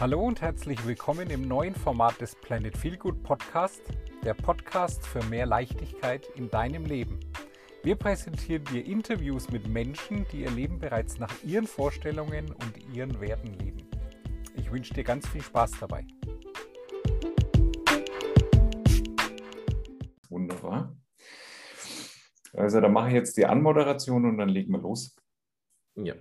Hallo und herzlich willkommen im neuen Format des Planet Feel Good Podcast, der Podcast für mehr Leichtigkeit in deinem Leben. Wir präsentieren dir Interviews mit Menschen, die ihr Leben bereits nach ihren Vorstellungen und ihren Werten leben. Ich wünsche dir ganz viel Spaß dabei. Wunderbar. Also, dann mache ich jetzt die Anmoderation und dann legen wir los. Ja.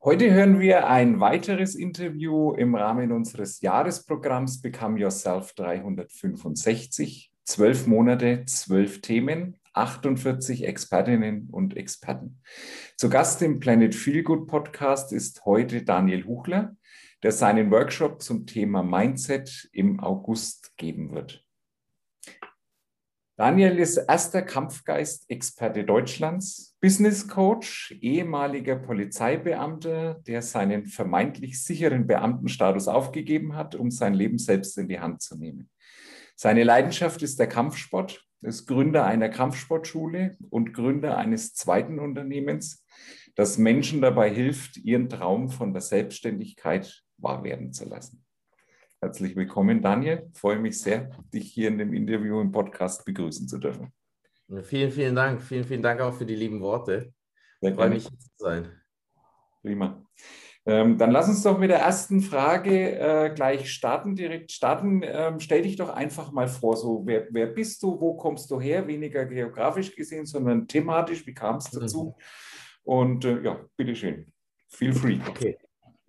Heute hören wir ein weiteres Interview im Rahmen unseres Jahresprogramms Become Yourself 365. 12 Monate, 12 Themen, 48 Expertinnen und Experten. Zu Gast im Planet Feel Good Podcast ist heute Daniel Huchler, der seinen Workshop zum Thema Mindset im August geben wird. Daniel ist erster Kampfgeist-Experte Deutschlands, Business Coach, ehemaliger Polizeibeamter, der seinen vermeintlich sicheren Beamtenstatus aufgegeben hat, um sein Leben selbst in die Hand zu nehmen. Seine Leidenschaft ist der Kampfsport, ist Gründer einer Kampfsportschule und Gründer eines zweiten Unternehmens, das Menschen dabei hilft, ihren Traum von der Selbstständigkeit wahr werden zu lassen. Herzlich willkommen, Daniel. Ich freue mich sehr, dich hier in dem Interview im Podcast begrüßen zu dürfen. Vielen, vielen Dank. Vielen, vielen Dank auch für die lieben Worte. Ich freue mich, hier zu sein. Prima. Dann lass uns doch mit der ersten Frage gleich starten, direkt starten. Stell dich doch einfach mal vor, so wer bist du, wo kommst du her? Weniger geografisch gesehen, sondern thematisch. Wie kam es dazu? Und ja, bitteschön. Feel free. Okay.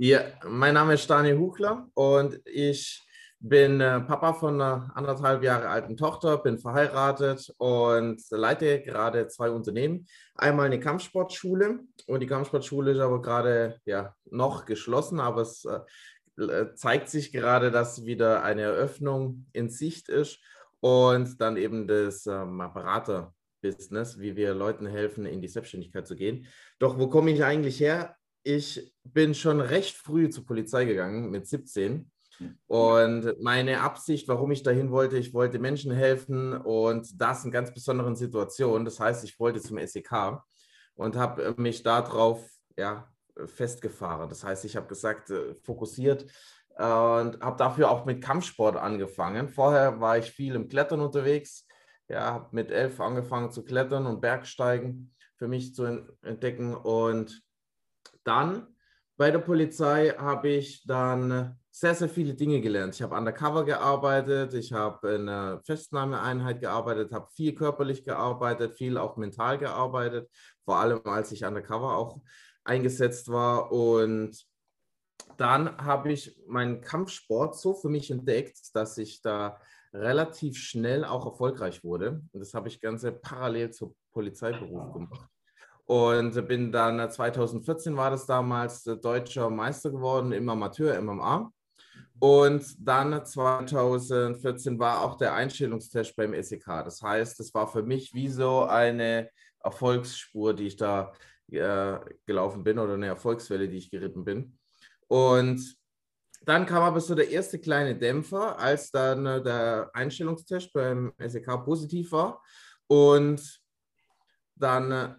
Ja, mein Name ist Daniel Huchler und ich bin Papa von einer 1,5 Jahre alten Tochter, bin verheiratet und leite gerade 2 Unternehmen. Einmal eine Kampfsportschule, und die Kampfsportschule ist aber gerade noch geschlossen, aber es zeigt sich gerade, dass wieder eine Eröffnung in Sicht ist, und dann eben das Berater-Business, wie wir Leuten helfen, in die Selbstständigkeit zu gehen. Doch wo komme ich eigentlich her? Ich bin schon recht früh zur Polizei gegangen, mit 17. Und meine Absicht, warum ich dahin wollte, ich wollte Menschen helfen, und das in ganz besonderen Situationen. Das heißt, ich wollte zum SEK und habe mich darauf festgefahren. Das heißt, ich habe gesagt, fokussiert, und habe dafür auch mit Kampfsport angefangen. Vorher war ich viel im Klettern unterwegs. Ja, habe mit 11 angefangen zu klettern und Bergsteigen für mich zu entdecken, und dann bei der Polizei habe ich dann sehr, sehr viele Dinge gelernt. Ich habe undercover gearbeitet, ich habe in einer Festnahmeeinheit gearbeitet, habe viel körperlich gearbeitet, viel auch mental gearbeitet, vor allem als ich undercover auch eingesetzt war. Und dann habe ich meinen Kampfsport so für mich entdeckt, dass ich da relativ schnell auch erfolgreich wurde. Und das habe ich ganz parallel zum Polizeiberuf gemacht. Und bin dann, 2014 war das damals, deutscher Meister geworden im Amateur-MMA. Und dann 2014 war auch der Einstellungstest beim SEK. Das heißt, das war für mich wie so eine Erfolgsspur, die ich da gelaufen bin, oder eine Erfolgswelle, die ich geritten bin. Und dann kam aber so der erste kleine Dämpfer, als dann der Einstellungstest beim SEK positiv war. Und dann...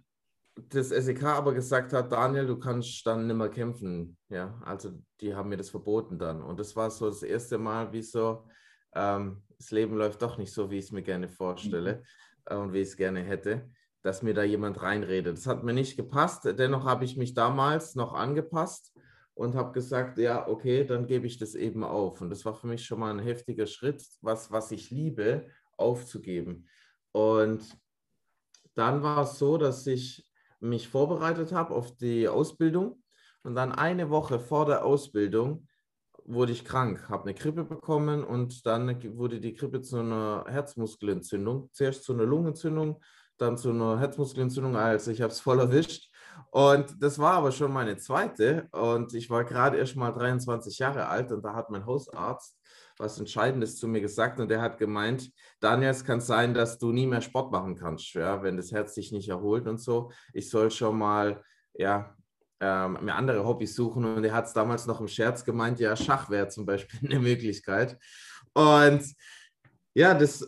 das SEK aber gesagt hat, Daniel, du kannst dann nicht mehr kämpfen. Ja, also die haben mir das verboten dann. Und das war so das erste Mal, wie so, das Leben läuft doch nicht so, wie ich es mir gerne vorstelle und wie ich es gerne hätte, dass mir da jemand reinredet. Das hat mir nicht gepasst. Dennoch habe ich mich damals noch angepasst und habe gesagt, ja, okay, dann gebe ich das eben auf. Und das war für mich schon mal ein heftiger Schritt, was ich liebe, aufzugeben. Und dann war es so, dass ich mich vorbereitet habe auf die Ausbildung, und dann eine Woche vor der Ausbildung wurde ich krank, habe eine Grippe bekommen, und dann wurde die Grippe zu einer Herzmuskelentzündung, zuerst zu einer Lungenentzündung, dann zu einer Herzmuskelentzündung, also ich habe es voll erwischt, und das war aber schon meine zweite, und ich war gerade erst mal 23 Jahre alt, und da hat mein Hausarzt was Entscheidendes zu mir gesagt, und der hat gemeint, Daniel, es kann sein, dass du nie mehr Sport machen kannst, ja, wenn das Herz dich nicht erholt und so. Ich soll schon mal mir andere Hobbys suchen, und er hat es damals noch im Scherz gemeint, ja, Schach wäre zum Beispiel eine Möglichkeit. Und ja, das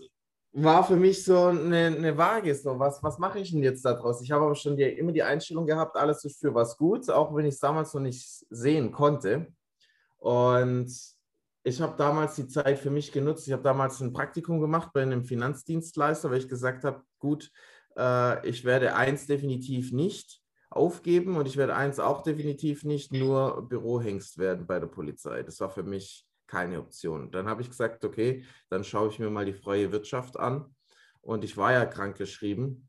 war für mich so eine Waage, so was mache ich denn jetzt daraus? Ich habe aber schon immer die Einstellung gehabt, alles ist für was gut, auch wenn ich es damals noch nicht sehen konnte. Und ich habe damals die Zeit für mich genutzt. Ich habe damals ein Praktikum gemacht bei einem Finanzdienstleister, weil ich gesagt habe, gut, ich werde eins definitiv nicht aufgeben und ich werde eins auch definitiv nicht, nur Bürohengst werden bei der Polizei. Das war für mich keine Option. Dann habe ich gesagt, okay, dann schaue ich mir mal die freie Wirtschaft an. Und ich war ja krankgeschrieben.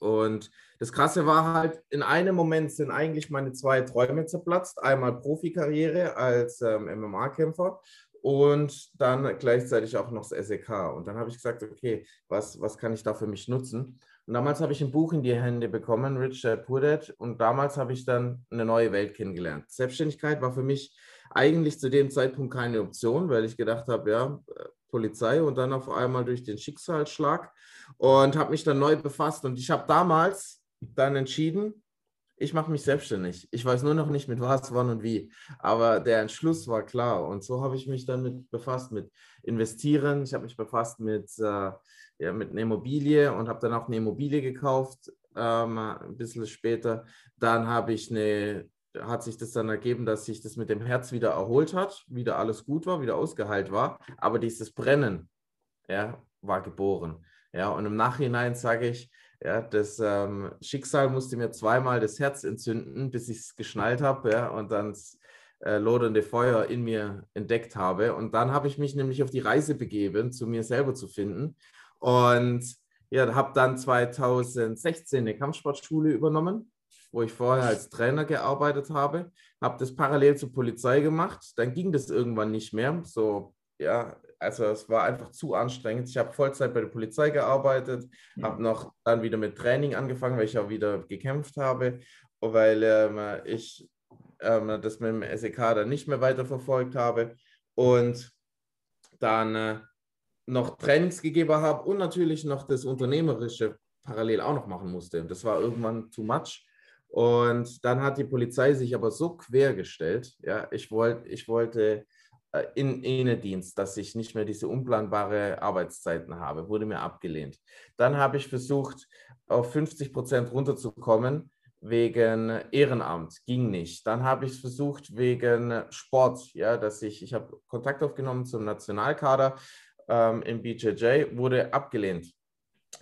Und das Krasse war halt, in einem Moment sind eigentlich meine zwei Träume zerplatzt. Einmal Profikarriere als MMA-Kämpfer und dann gleichzeitig auch noch das SEK. Und dann habe ich gesagt, okay, was kann ich da für mich nutzen? Und damals habe ich ein Buch in die Hände bekommen, Richard Pudet. Und damals habe ich dann eine neue Welt kennengelernt. Selbstständigkeit war für mich eigentlich zu dem Zeitpunkt keine Option, weil ich gedacht habe, ja, Polizei und dann auf einmal durch den Schicksalsschlag, und habe mich dann neu befasst. Und ich habe damals dann entschieden, ich mache mich selbstständig. Ich weiß nur noch nicht mit was, wann und wie, aber der Entschluss war klar. Und so habe ich mich dann mit befasst, mit Investieren. Ich habe mich befasst mit einer Immobilie und habe dann auch eine Immobilie gekauft, ein bisschen später. Dann hat sich das dann ergeben, dass sich das mit dem Herz wieder erholt hat, wieder alles gut war, wieder ausgeheilt war, aber dieses Brennen, ja, war geboren. Ja, und im Nachhinein sage ich, ja, das Schicksal musste mir zweimal das Herz entzünden, bis ich es geschnallt habe, ja, und dann das lodernde Feuer in mir entdeckt habe. Und dann habe ich mich nämlich auf die Reise begeben, zu mir selber zu finden. Und ja, habe dann 2016 eine Kampfsportschule übernommen, wo ich vorher als Trainer gearbeitet habe, habe das parallel zur Polizei gemacht. Dann ging das irgendwann nicht mehr. So, ja, also es war einfach zu anstrengend. Ich habe Vollzeit bei der Polizei gearbeitet, habe noch dann wieder mit Training angefangen, weil ich auch wieder gekämpft habe, weil ich das mit dem SEK dann nicht mehr weiterverfolgt habe und dann noch Trainings gegeben habe und natürlich noch das Unternehmerische parallel auch noch machen musste. Das war irgendwann too much. Und dann hat die Polizei sich aber so quergestellt, ja, ich wollte in Innendienst, dass ich nicht mehr diese unplanbare Arbeitszeiten habe, wurde mir abgelehnt. Dann habe ich versucht, auf 50% runterzukommen, wegen Ehrenamt, ging nicht. Dann habe ich es versucht wegen Sport, ja, dass ich habe Kontakt aufgenommen zum Nationalkader im BJJ, wurde abgelehnt.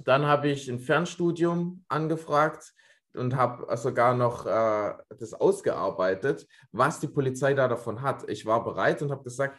Dann habe ich ein Fernstudium angefragt, und habe sogar noch das ausgearbeitet, was die Polizei da davon hat. Ich war bereit und habe gesagt,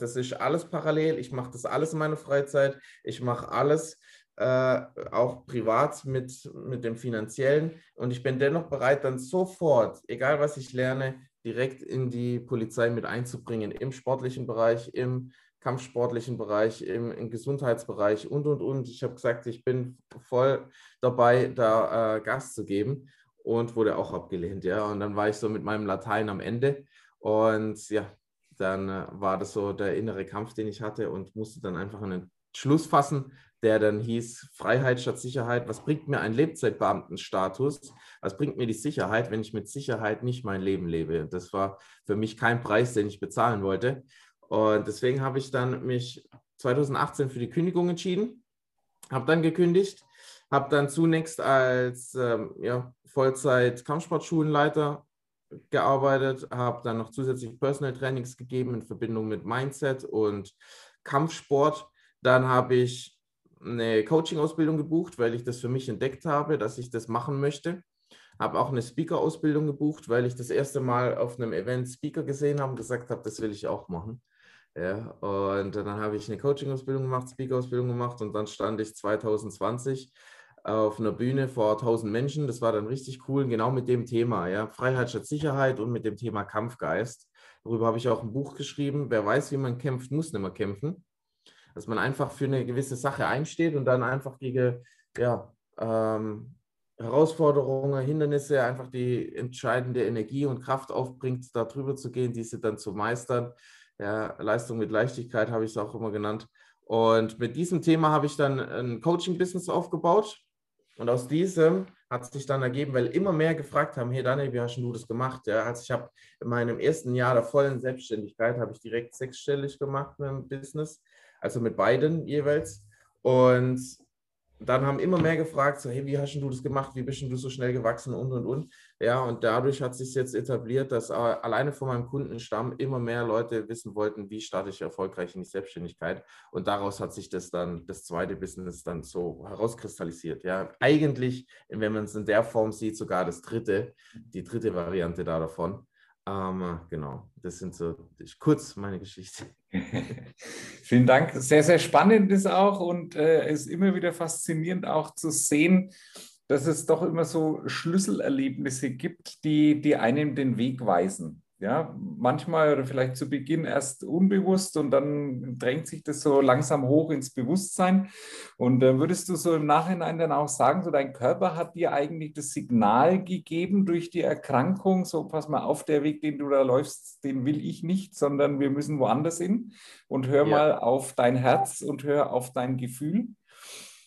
das ist alles parallel, ich mache das alles in meiner Freizeit, ich mache alles auch privat mit dem Finanziellen, und ich bin dennoch bereit, dann sofort, egal was ich lerne, direkt in die Polizei mit einzubringen, im sportlichen Bereich, im kampfsportlichen Bereich, im Gesundheitsbereich und. Ich habe gesagt, ich bin voll dabei, da Gas zu geben, und wurde auch abgelehnt, ja. Und dann war ich so mit meinem Latein am Ende, und ja, dann war das so der innere Kampf, den ich hatte, und musste dann einfach einen Schluss fassen, der dann hieß, Freiheit statt Sicherheit. Was bringt mir ein Lebzeitbeamtenstatus? Was bringt mir die Sicherheit, wenn ich mit Sicherheit nicht mein Leben lebe? Das war für mich kein Preis, den ich bezahlen wollte. Und deswegen habe ich dann mich 2018 für die Kündigung entschieden, habe dann gekündigt, habe dann zunächst als Vollzeit-Kampfsportschulenleiter gearbeitet, habe dann noch zusätzlich Personal Trainings gegeben in Verbindung mit Mindset und Kampfsport. Dann habe ich eine Coaching-Ausbildung gebucht, weil ich das für mich entdeckt habe, dass ich das machen möchte. Habe auch eine Speaker-Ausbildung gebucht, weil ich das erste Mal auf einem Event Speaker gesehen habe und gesagt habe, das will ich auch machen. Ja, und dann habe ich eine Coaching-Ausbildung gemacht, Speaker-Ausbildung gemacht, und dann stand ich 2020 auf einer Bühne vor 1000 Menschen. Das war dann richtig cool, genau mit dem Thema, ja, Freiheit statt Sicherheit und mit dem Thema Kampfgeist. Darüber habe ich auch ein Buch geschrieben. Wer weiß, wie man kämpft, muss nicht mehr kämpfen. Dass man einfach für eine gewisse Sache einsteht und dann einfach gegen Herausforderungen, Hindernisse, einfach die entscheidende Energie und Kraft aufbringt, da drüber zu gehen, diese dann zu meistern. Ja, Leistung mit Leichtigkeit habe ich es auch immer genannt. Und mit diesem Thema habe ich dann ein Coaching-Business aufgebaut. Und aus diesem hat sich dann ergeben, weil immer mehr gefragt haben, hey Daniel, wie hast du das gemacht? Ja, also ich habe in meinem ersten Jahr der vollen Selbstständigkeit, habe ich direkt sechsstellig gemacht mit dem Business, also mit beiden jeweils. Und dann haben immer mehr gefragt, so, hey, wie hast denn du das gemacht, wie bist denn du so schnell gewachsen und. Ja, und dadurch hat sich jetzt etabliert, dass alleine von meinem Kundenstamm immer mehr Leute wissen wollten, wie starte ich erfolgreich in die Selbstständigkeit. Und daraus hat sich das dann, das zweite Business dann so herauskristallisiert. Ja, eigentlich, wenn man es in der Form sieht, sogar das dritte, die dritte Variante davon. Genau, das sind so kurz meine Geschichte. Vielen Dank. Sehr, sehr spannend ist auch und ist immer wieder faszinierend auch zu sehen, dass es doch immer so Schlüsselerlebnisse gibt, die einem den Weg weisen. Ja, manchmal oder vielleicht zu Beginn erst unbewusst und dann drängt sich das so langsam hoch ins Bewusstsein. Und würdest du so im Nachhinein dann auch sagen, so dein Körper hat dir eigentlich das Signal gegeben durch die Erkrankung, so pass mal auf, der Weg, den du da läufst, den will ich nicht, sondern wir müssen woanders hin und hör mal auf dein Herz und hör auf dein Gefühl?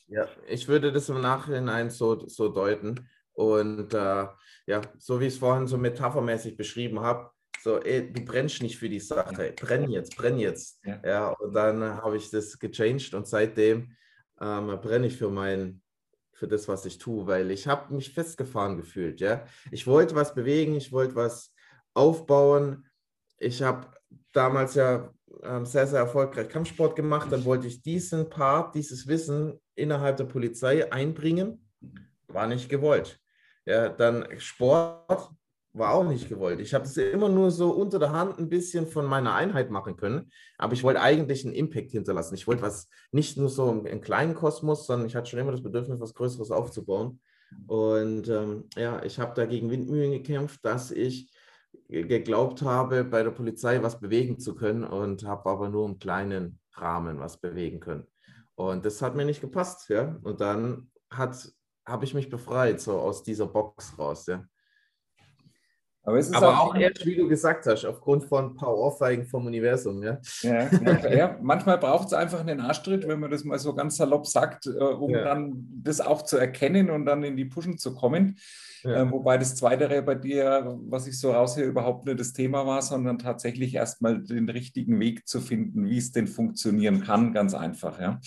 Ja, ich würde das im Nachhinein so deuten. Und ja, so wie ich es vorhin so metaphormäßig beschrieben habe, so, ey, du brennst nicht für die Sache, ey, brenn jetzt. Ja. Ja, und dann habe ich das gechanged und seitdem brenne ich für das, was ich tue, weil ich habe mich festgefahren gefühlt, ja. Ich wollte was bewegen, ich wollte was aufbauen. Ich habe damals ja sehr, sehr erfolgreich Kampfsport gemacht, dann wollte ich diesen Part, dieses Wissen innerhalb der Polizei einbringen, war nicht gewollt. Ja, dann Sport war auch nicht gewollt. Ich habe es immer nur so unter der Hand ein bisschen von meiner Einheit machen können, aber ich wollte eigentlich einen Impact hinterlassen. Ich wollte was, nicht nur so einen kleinen Kosmos, sondern ich hatte schon immer das Bedürfnis, was Größeres aufzubauen. Und ja, ich habe da gegen Windmühlen gekämpft, dass ich geglaubt habe, bei der Polizei was bewegen zu können und habe aber nur im kleinen Rahmen was bewegen können. Und das hat mir nicht gepasst, ja. Und dann habe ich mich befreit, so aus dieser Box raus, ja. Aber, auch erst, wie du gesagt hast, aufgrund von ein paar Ohrfeigen vom Universum, ja. Ja, manchmal braucht es einfach einen Arschtritt, wenn man das mal so ganz salopp sagt, um dann das auch zu erkennen und dann in die Pushen zu kommen. Ja. Wobei das Zweite bei dir, was ich so raushöre, überhaupt nicht das Thema war, sondern tatsächlich erstmal den richtigen Weg zu finden, wie es denn funktionieren kann, ganz einfach. Ja.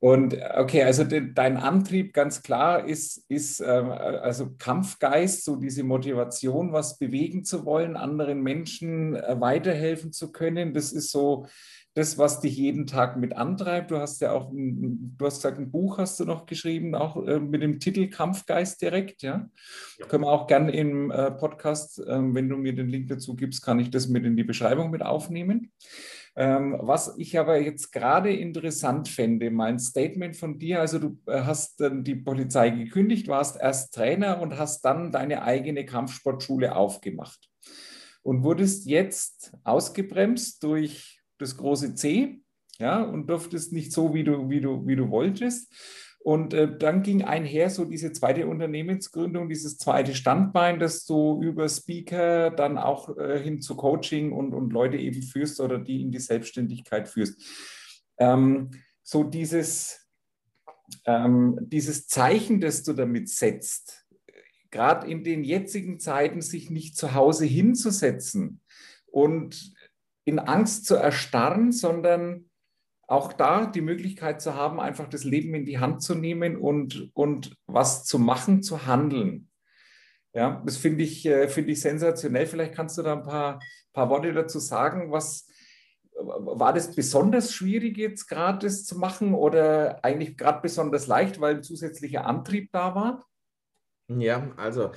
Und okay, also dein Antrieb, ganz klar, ist also Kampfgeist, so diese Motivation, was bewegen zu wollen, anderen Menschen weiterhelfen zu können, das ist so das, was dich jeden Tag mit antreibt. Du hast ja auch, ein Buch hast du noch geschrieben, auch mit dem Titel Kampfgeist direkt, ja? Ja. Können wir auch gerne im Podcast, wenn du mir den Link dazu gibst, kann ich das mit in die Beschreibung mit aufnehmen. Was ich aber jetzt gerade interessant fände, mein Statement von dir, also du hast dann die Polizei gekündigt, warst erst Trainer und hast dann deine eigene Kampfsportschule aufgemacht und wurdest jetzt ausgebremst durch das große C, ja, und durftest nicht so, wie du wolltest. Und dann ging einher so diese zweite Unternehmensgründung, dieses zweite Standbein, dass du über Speaker dann auch hin zu Coaching und Leute eben führst oder die in die Selbstständigkeit führst. So dieses Zeichen, das du damit setzt, gerade in den jetzigen Zeiten sich nicht zu Hause hinzusetzen und in Angst zu erstarren, sondern auch da die Möglichkeit zu haben, einfach das Leben in die Hand zu nehmen und was zu machen, zu handeln. Ja, das finde ich sensationell. Vielleicht kannst du da ein paar Worte dazu sagen. Was war das besonders schwierig jetzt gerade, das zu machen oder eigentlich gerade besonders leicht, weil ein zusätzlicher Antrieb da war? Ja, also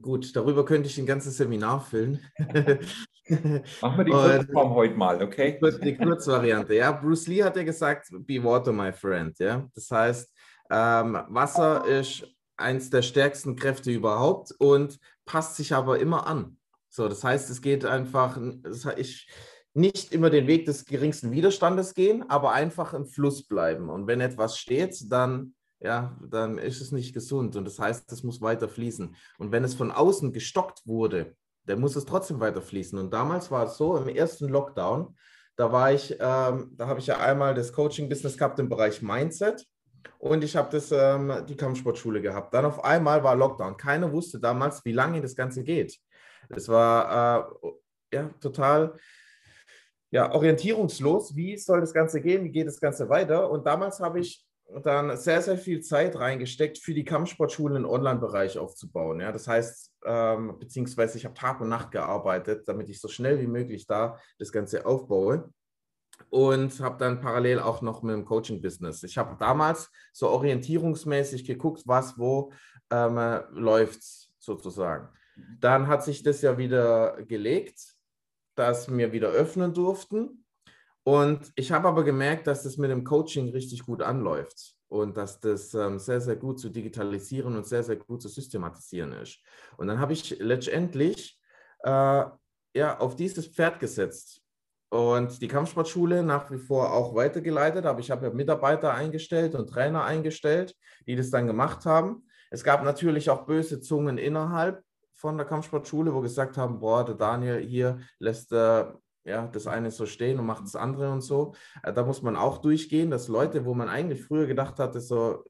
gut, darüber könnte ich ein ganzes Seminar füllen. Machen wir die Kurzform heute mal, okay? Die Kurzvariante, ja. Bruce Lee hat ja gesagt, be water, my friend. Ja? Das heißt, Wasser ist eins der stärksten Kräfte überhaupt und passt sich aber immer an. So, das heißt, es geht einfach, nicht immer den Weg des geringsten Widerstandes gehen, aber einfach im Fluss bleiben. Und wenn etwas steht, dann ist es nicht gesund. Und das heißt, es muss weiter fließen. Und wenn es von außen gestockt wurde, dann muss es trotzdem weiter fließen. Und damals war es so, im ersten Lockdown, da habe ich ja einmal das Coaching-Business gehabt im Bereich Mindset und ich habe die Kampfsportschule gehabt. Dann auf einmal war Lockdown. Keiner wusste damals, wie lange das Ganze geht. Es war total orientierungslos. Wie soll das Ganze gehen? Wie geht das Ganze weiter? Und damals habe ich dann sehr, sehr viel Zeit reingesteckt, für die Kampfsportschulen einen Online-Bereich aufzubauen. Ja? Das heißt, beziehungsweise ich habe Tag und Nacht gearbeitet, damit ich so schnell wie möglich da das Ganze aufbaue. Und habe dann parallel auch noch mit dem Coaching-Business. Ich habe damals so orientierungsmäßig geguckt, was wo läuft sozusagen. Dann hat sich das ja wieder gelegt, dass wir wieder öffnen durften. Und ich habe aber gemerkt, dass das mit dem Coaching richtig gut anläuft und dass das sehr, sehr gut zu digitalisieren und sehr, sehr gut zu systematisieren ist. Und dann habe ich letztendlich auf dieses Pferd gesetzt und die Kampfsportschule nach wie vor auch weitergeleitet. Aber ich habe ja Mitarbeiter eingestellt und Trainer eingestellt, die das dann gemacht haben. Es gab natürlich auch böse Zungen innerhalb von der Kampfsportschule, wo gesagt haben, boah, der Daniel hier lässt das eine so stehen und macht das andere und so. Da muss man auch durchgehen, dass Leute, wo man eigentlich früher gedacht hatte, so,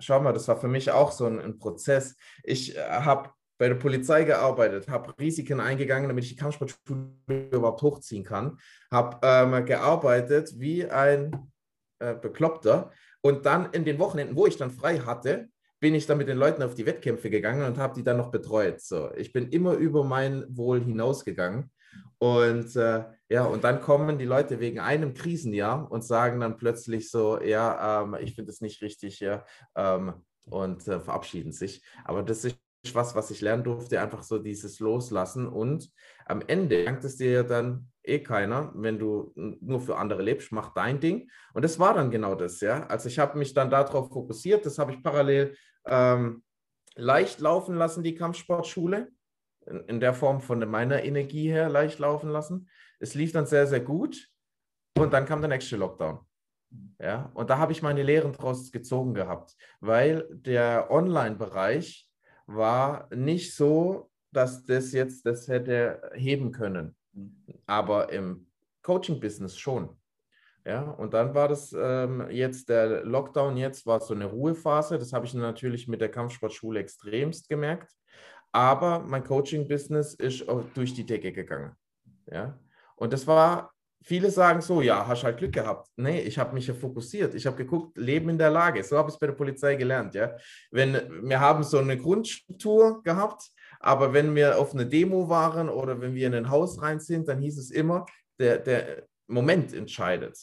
schau mal, das war für mich auch so ein Prozess. Ich habe bei der Polizei gearbeitet, habe Risiken eingegangen, damit ich die Kampfsportschule überhaupt hochziehen kann, habe gearbeitet wie ein Bekloppter und dann in den Wochenenden, wo ich dann frei hatte, bin ich dann mit den Leuten auf die Wettkämpfe gegangen und habe die dann noch betreut. So, ich bin immer über mein Wohl hinausgegangen. Und und dann kommen die Leute wegen einem Krisenjahr und sagen dann plötzlich so, ich finde es nicht richtig und verabschieden sich. Aber das ist was ich lernen durfte, einfach so dieses Loslassen. Und am Ende dankt es dir ja dann eh keiner, wenn du nur für andere lebst, mach dein Ding. Und das war dann genau das, ja. Also ich habe mich dann darauf fokussiert, das habe ich parallel leicht laufen lassen, die Kampfsportschule. In der Form von meiner Energie her leicht laufen lassen. Es lief dann sehr, sehr gut und dann kam der nächste Lockdown. Ja, und da habe ich meine Lehren draus gezogen gehabt, weil der Online-Bereich war nicht so, dass das jetzt das hätte heben können, aber im Coaching-Business schon. Ja, und dann war das jetzt der Lockdown, jetzt war so eine Ruhephase, das habe ich natürlich mit der Kampfsportschule extremst gemerkt. Aber mein Coaching-Business ist durch die Decke gegangen. Ja? Und das war, viele sagen so, ja, hast halt Glück gehabt. Nee, ich habe mich ja fokussiert. Ich habe geguckt, Leben in der Lage. So habe ich es bei der Polizei gelernt. Ja? Wir haben so eine Grundstruktur gehabt, aber wenn wir auf eine Demo waren oder wenn wir in ein Haus rein sind, dann hieß es immer, der Moment entscheidet.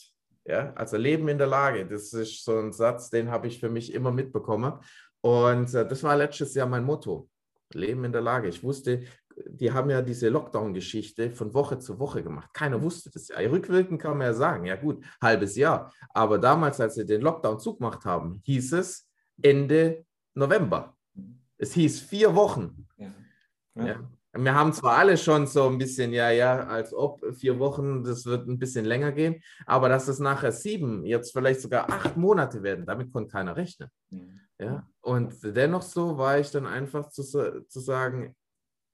Ja? Also Leben in der Lage. Das ist so ein Satz, den habe ich für mich immer mitbekommen. Und das war letztes Jahr mein Motto. Leben in der Lage. Ich wusste, die haben ja diese Lockdown-Geschichte von Woche zu Woche gemacht. Keiner wusste das. Rückwirkend kann man ja sagen, ja gut, halbes Jahr. Aber damals, als sie den Lockdown zugemacht haben, hieß es Ende November. Es hieß 4 Wochen. Ja. Ja. Ja. Wir haben zwar alle schon so ein bisschen, als ob 4 Wochen, das wird ein bisschen länger gehen, aber dass es nachher 7, jetzt vielleicht sogar 8 Monate werden, damit konnte keiner rechnen. Ja? Und dennoch so war ich dann einfach zu sagen,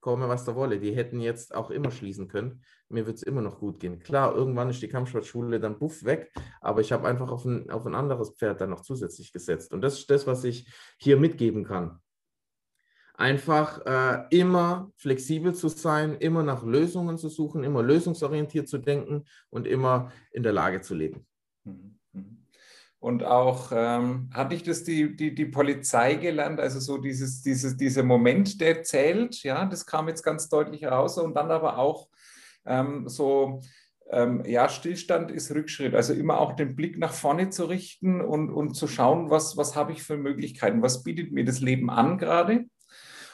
komme was da wolle, die hätten jetzt auch immer schließen können, mir wird es immer noch gut gehen. Klar, irgendwann ist die Kampfsportschule dann buff weg, aber ich habe einfach auf ein anderes Pferd dann noch zusätzlich gesetzt. Und das ist das, was ich hier mitgeben kann. Einfach immer flexibel zu sein, immer nach Lösungen zu suchen, immer lösungsorientiert zu denken und immer in der Lage zu leben. Und auch, hat dich das die Polizei gelernt, also so dieser Moment, der zählt, ja, das kam jetzt ganz deutlich raus und dann aber auch Stillstand ist Rückschritt. Also immer auch den Blick nach vorne zu richten und zu schauen, was habe ich für Möglichkeiten, was bietet mir das Leben an gerade?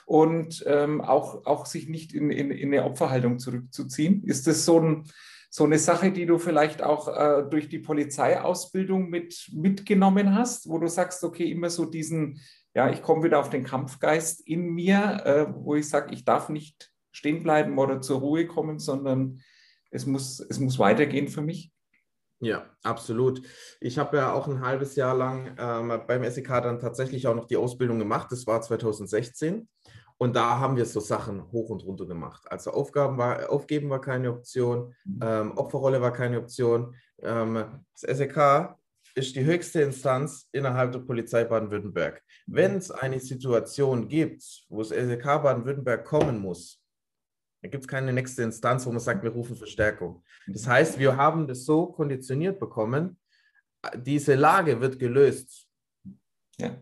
Und auch sich nicht in eine Opferhaltung zurückzuziehen. Ist das so eine Sache, die du vielleicht auch durch die Polizeiausbildung mitgenommen hast, wo du sagst, okay, immer so diesen, ich komme wieder auf den Kampfgeist in mir, wo ich sage, ich darf nicht stehen bleiben oder zur Ruhe kommen, sondern es muss weitergehen für mich? Ja, absolut. Ich habe ja auch ein halbes Jahr lang beim SEK dann tatsächlich auch noch die Ausbildung gemacht. Das war 2016 und da haben wir so Sachen hoch und runter gemacht. Also Aufgeben war keine Option, Opferrolle war keine Option. Das SEK ist die höchste Instanz innerhalb der Polizei Baden-Württemberg. Wenn es eine Situation gibt, wo das SEK Baden-Württemberg kommen muss, da gibt es keine nächste Instanz, wo man sagt, wir rufen Verstärkung. Das heißt, wir haben das so konditioniert bekommen, diese Lage wird gelöst. Ja.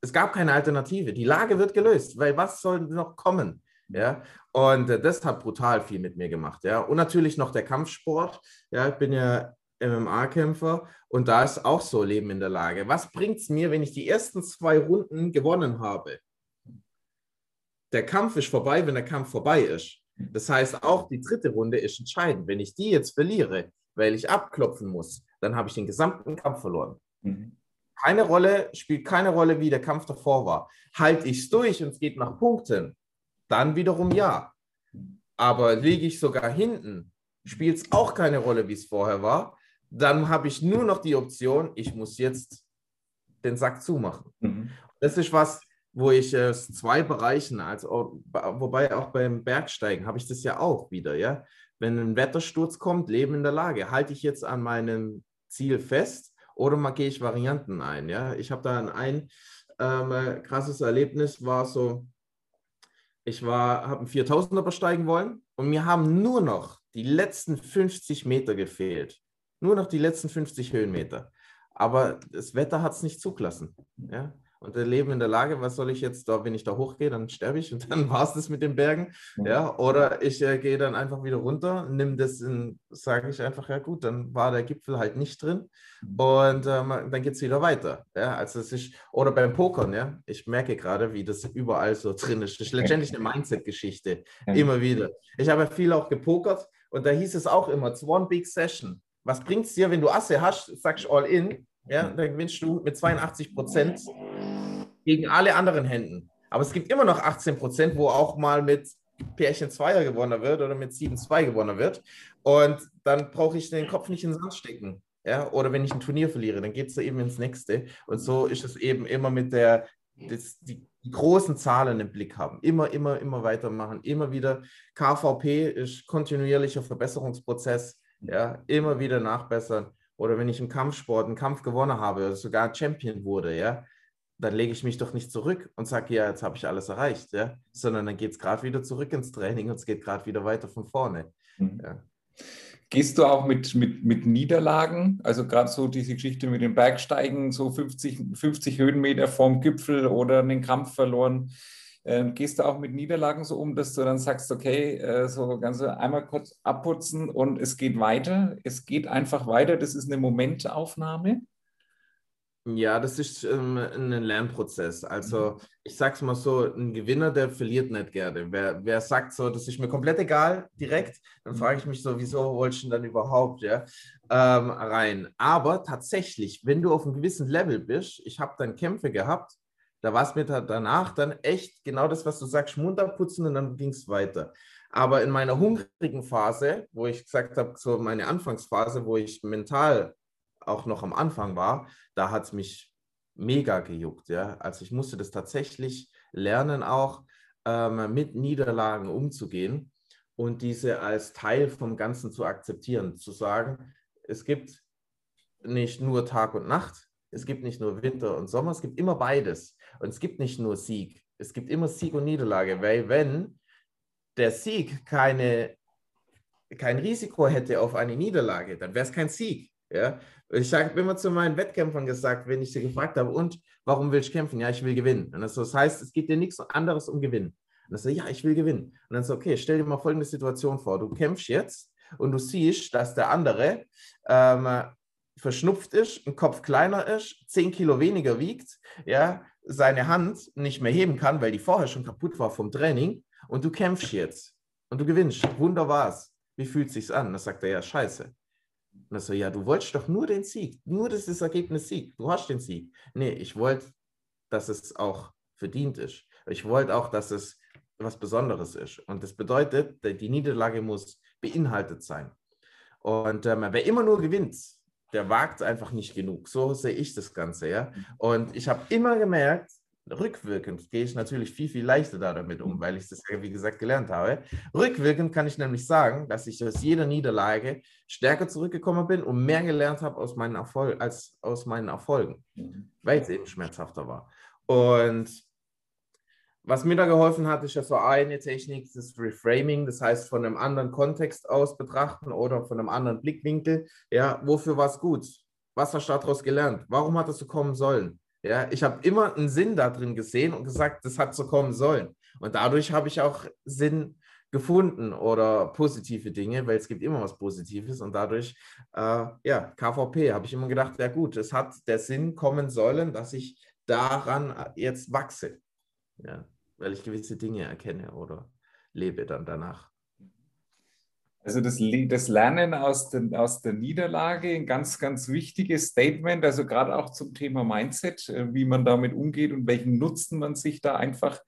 Es gab keine Alternative. Die Lage wird gelöst, weil was soll noch kommen? Ja, und das hat brutal viel mit mir gemacht. Ja, und natürlich noch der Kampfsport. Ja, ich bin ja MMA-Kämpfer und da ist auch so Leben in der Lage. Was bringt es mir, wenn ich die ersten 2 Runden gewonnen habe? Der Kampf ist vorbei, wenn der Kampf vorbei ist. Das heißt, auch die 3. Runde ist entscheidend. Wenn ich die jetzt verliere, weil ich abklopfen muss, dann habe ich den gesamten Kampf verloren. Mhm. Spielt keine Rolle, wie der Kampf davor war. Halte ich es durch und es geht nach Punkten, dann wiederum ja. Aber liege ich sogar hinten, spielt es auch keine Rolle, wie es vorher war, dann habe ich nur noch die Option, ich muss jetzt den Sack zumachen. Mhm. Das ist was, wo ich aus 2 Bereichen, wobei auch beim Bergsteigen habe ich das ja auch wieder. Ja? Wenn ein Wettersturz kommt, Leben in der Lage. Halte ich jetzt an meinem Ziel fest oder gehe ich Varianten ein? Ja? Ich habe da ein krasses Erlebnis, war so, habe einen 4000er besteigen wollen und mir haben nur noch die letzten 50 Meter gefehlt. Nur noch die letzten 50 Höhenmeter. Aber das Wetter hat es nicht zugelassen. Ja? Und das Leben in der Lage, was soll ich jetzt, wenn ich da hochgehe, dann sterbe ich und dann war es das mit den Bergen. Ja? Oder ich gehe dann einfach wieder runter, sage ich einfach, ja gut, dann war der Gipfel halt nicht drin und dann geht es wieder weiter. Ja? Also oder beim Pokern, ja? Ich merke gerade, wie das überall so drin ist. Das ist letztendlich eine Mindset-Geschichte, immer wieder. Ich habe viel auch gepokert und da hieß es auch immer, it's one big session. Was bringt es dir, wenn du Asse hast, sagst all in, ja? Dann gewinnst du mit 82% gegen alle anderen Händen. Aber es gibt immer noch 18%, wo auch mal mit Pärchen Zweier gewonnen wird oder mit 7-2 gewonnen wird. Und dann brauche ich den Kopf nicht in den Sand stecken. Ja? Oder wenn ich ein Turnier verliere, dann geht es da eben ins nächste. Und so ist es eben immer mit die großen Zahlen im Blick haben. Immer, immer, immer weitermachen. Immer wieder KVP ist kontinuierlicher Verbesserungsprozess. Ja? Immer wieder nachbessern. Oder wenn ich im Kampfsport einen Kampf gewonnen habe oder sogar Champion wurde, ja, dann lege ich mich doch nicht zurück und sage, ja, jetzt habe ich alles erreicht, ja? Sondern dann geht es gerade wieder zurück ins Training und es geht gerade wieder weiter von vorne. Mhm. Ja. Gehst du auch mit Niederlagen, also gerade so diese Geschichte mit dem Bergsteigen, so 50 Höhenmeter vorm Gipfel oder einen Kampf verloren, gehst du auch mit Niederlagen so um, dass du dann sagst, okay, so ganz einmal kurz abputzen und es geht weiter, es geht einfach weiter, das ist eine Momentaufnahme? Ja, das ist ein Lernprozess. Also ich sage es mal so, ein Gewinner, der verliert nicht gerne. Wer sagt so, das ist mir komplett egal direkt, dann frage ich mich so, wieso wolltest du denn dann überhaupt rein? Aber tatsächlich, wenn du auf einem gewissen Level bist, ich habe dann Kämpfe gehabt, da war es mir danach dann echt genau das, was du sagst, Mund abputzen und dann ging es weiter. Aber in meiner hungrigen Phase, wo ich gesagt habe, so meine Anfangsphase, wo ich mental auch noch am Anfang war, da hat es mich mega gejuckt. Ja? Also ich musste das tatsächlich lernen, auch mit Niederlagen umzugehen und diese als Teil vom Ganzen zu akzeptieren, zu sagen, es gibt nicht nur Tag und Nacht, es gibt nicht nur Winter und Sommer, es gibt immer beides. Und es gibt nicht nur Sieg, es gibt immer Sieg und Niederlage, weil wenn der Sieg kein Risiko hätte auf eine Niederlage, dann wäre es kein Sieg. Ja, ich habe immer zu meinen Wettkämpfern gesagt, wenn ich sie gefragt habe, und warum will ich kämpfen? Ja, ich will gewinnen. Und das heißt, es geht dir nichts anderes um Gewinnen. Und dann sage ich, ja, ich will gewinnen. Und dann sage ich, okay, stell dir mal folgende Situation vor. Du kämpfst jetzt und du siehst, dass der andere verschnupft ist, ein Kopf kleiner ist, 10 Kilo weniger wiegt, ja, seine Hand nicht mehr heben kann, weil die vorher schon kaputt war vom Training. Und du kämpfst jetzt und du gewinnst. Wunderbar's. Wie fühlt es sich an? Und dann sagt er, ja, scheiße. Und er so, ja, du wolltest doch nur den Sieg, nur das ist Ergebnis Sieg, du hast den Sieg. Nee, ich wollte, dass es auch verdient ist. Ich wollte auch, dass es was Besonderes ist. Und das bedeutet, die Niederlage muss beinhaltet sein. Und wer immer nur gewinnt, der wagt einfach nicht genug. So sehe ich das Ganze, ja. Und ich habe immer gemerkt, rückwirkend gehe ich natürlich viel, viel leichter damit um, weil ich das, wie gesagt, gelernt habe. Rückwirkend kann ich nämlich sagen, dass ich aus jeder Niederlage stärker zurückgekommen bin und mehr gelernt habe als aus meinen Erfolgen, weil es eben schmerzhafter war. Und was mir da geholfen hat, ist ja so eine Technik, das Reframing, das heißt von einem anderen Kontext aus betrachten oder von einem anderen Blickwinkel. Ja, wofür war es gut? Was hast du daraus gelernt? Warum hat das so kommen sollen? Ja, ich habe immer einen Sinn da drin gesehen und gesagt, das hat so kommen sollen. Und dadurch habe ich auch Sinn gefunden oder positive Dinge, weil es gibt immer was Positives. Und dadurch, ja, KVP, habe ich immer gedacht, ja gut, es hat der Sinn kommen sollen, dass ich daran jetzt wachse. Ja, weil ich gewisse Dinge erkenne oder lebe dann danach. Also das Lernen aus der Niederlage, ein ganz, ganz wichtiges Statement, also gerade auch zum Thema Mindset, wie man damit umgeht und welchen Nutzen man sich da einfach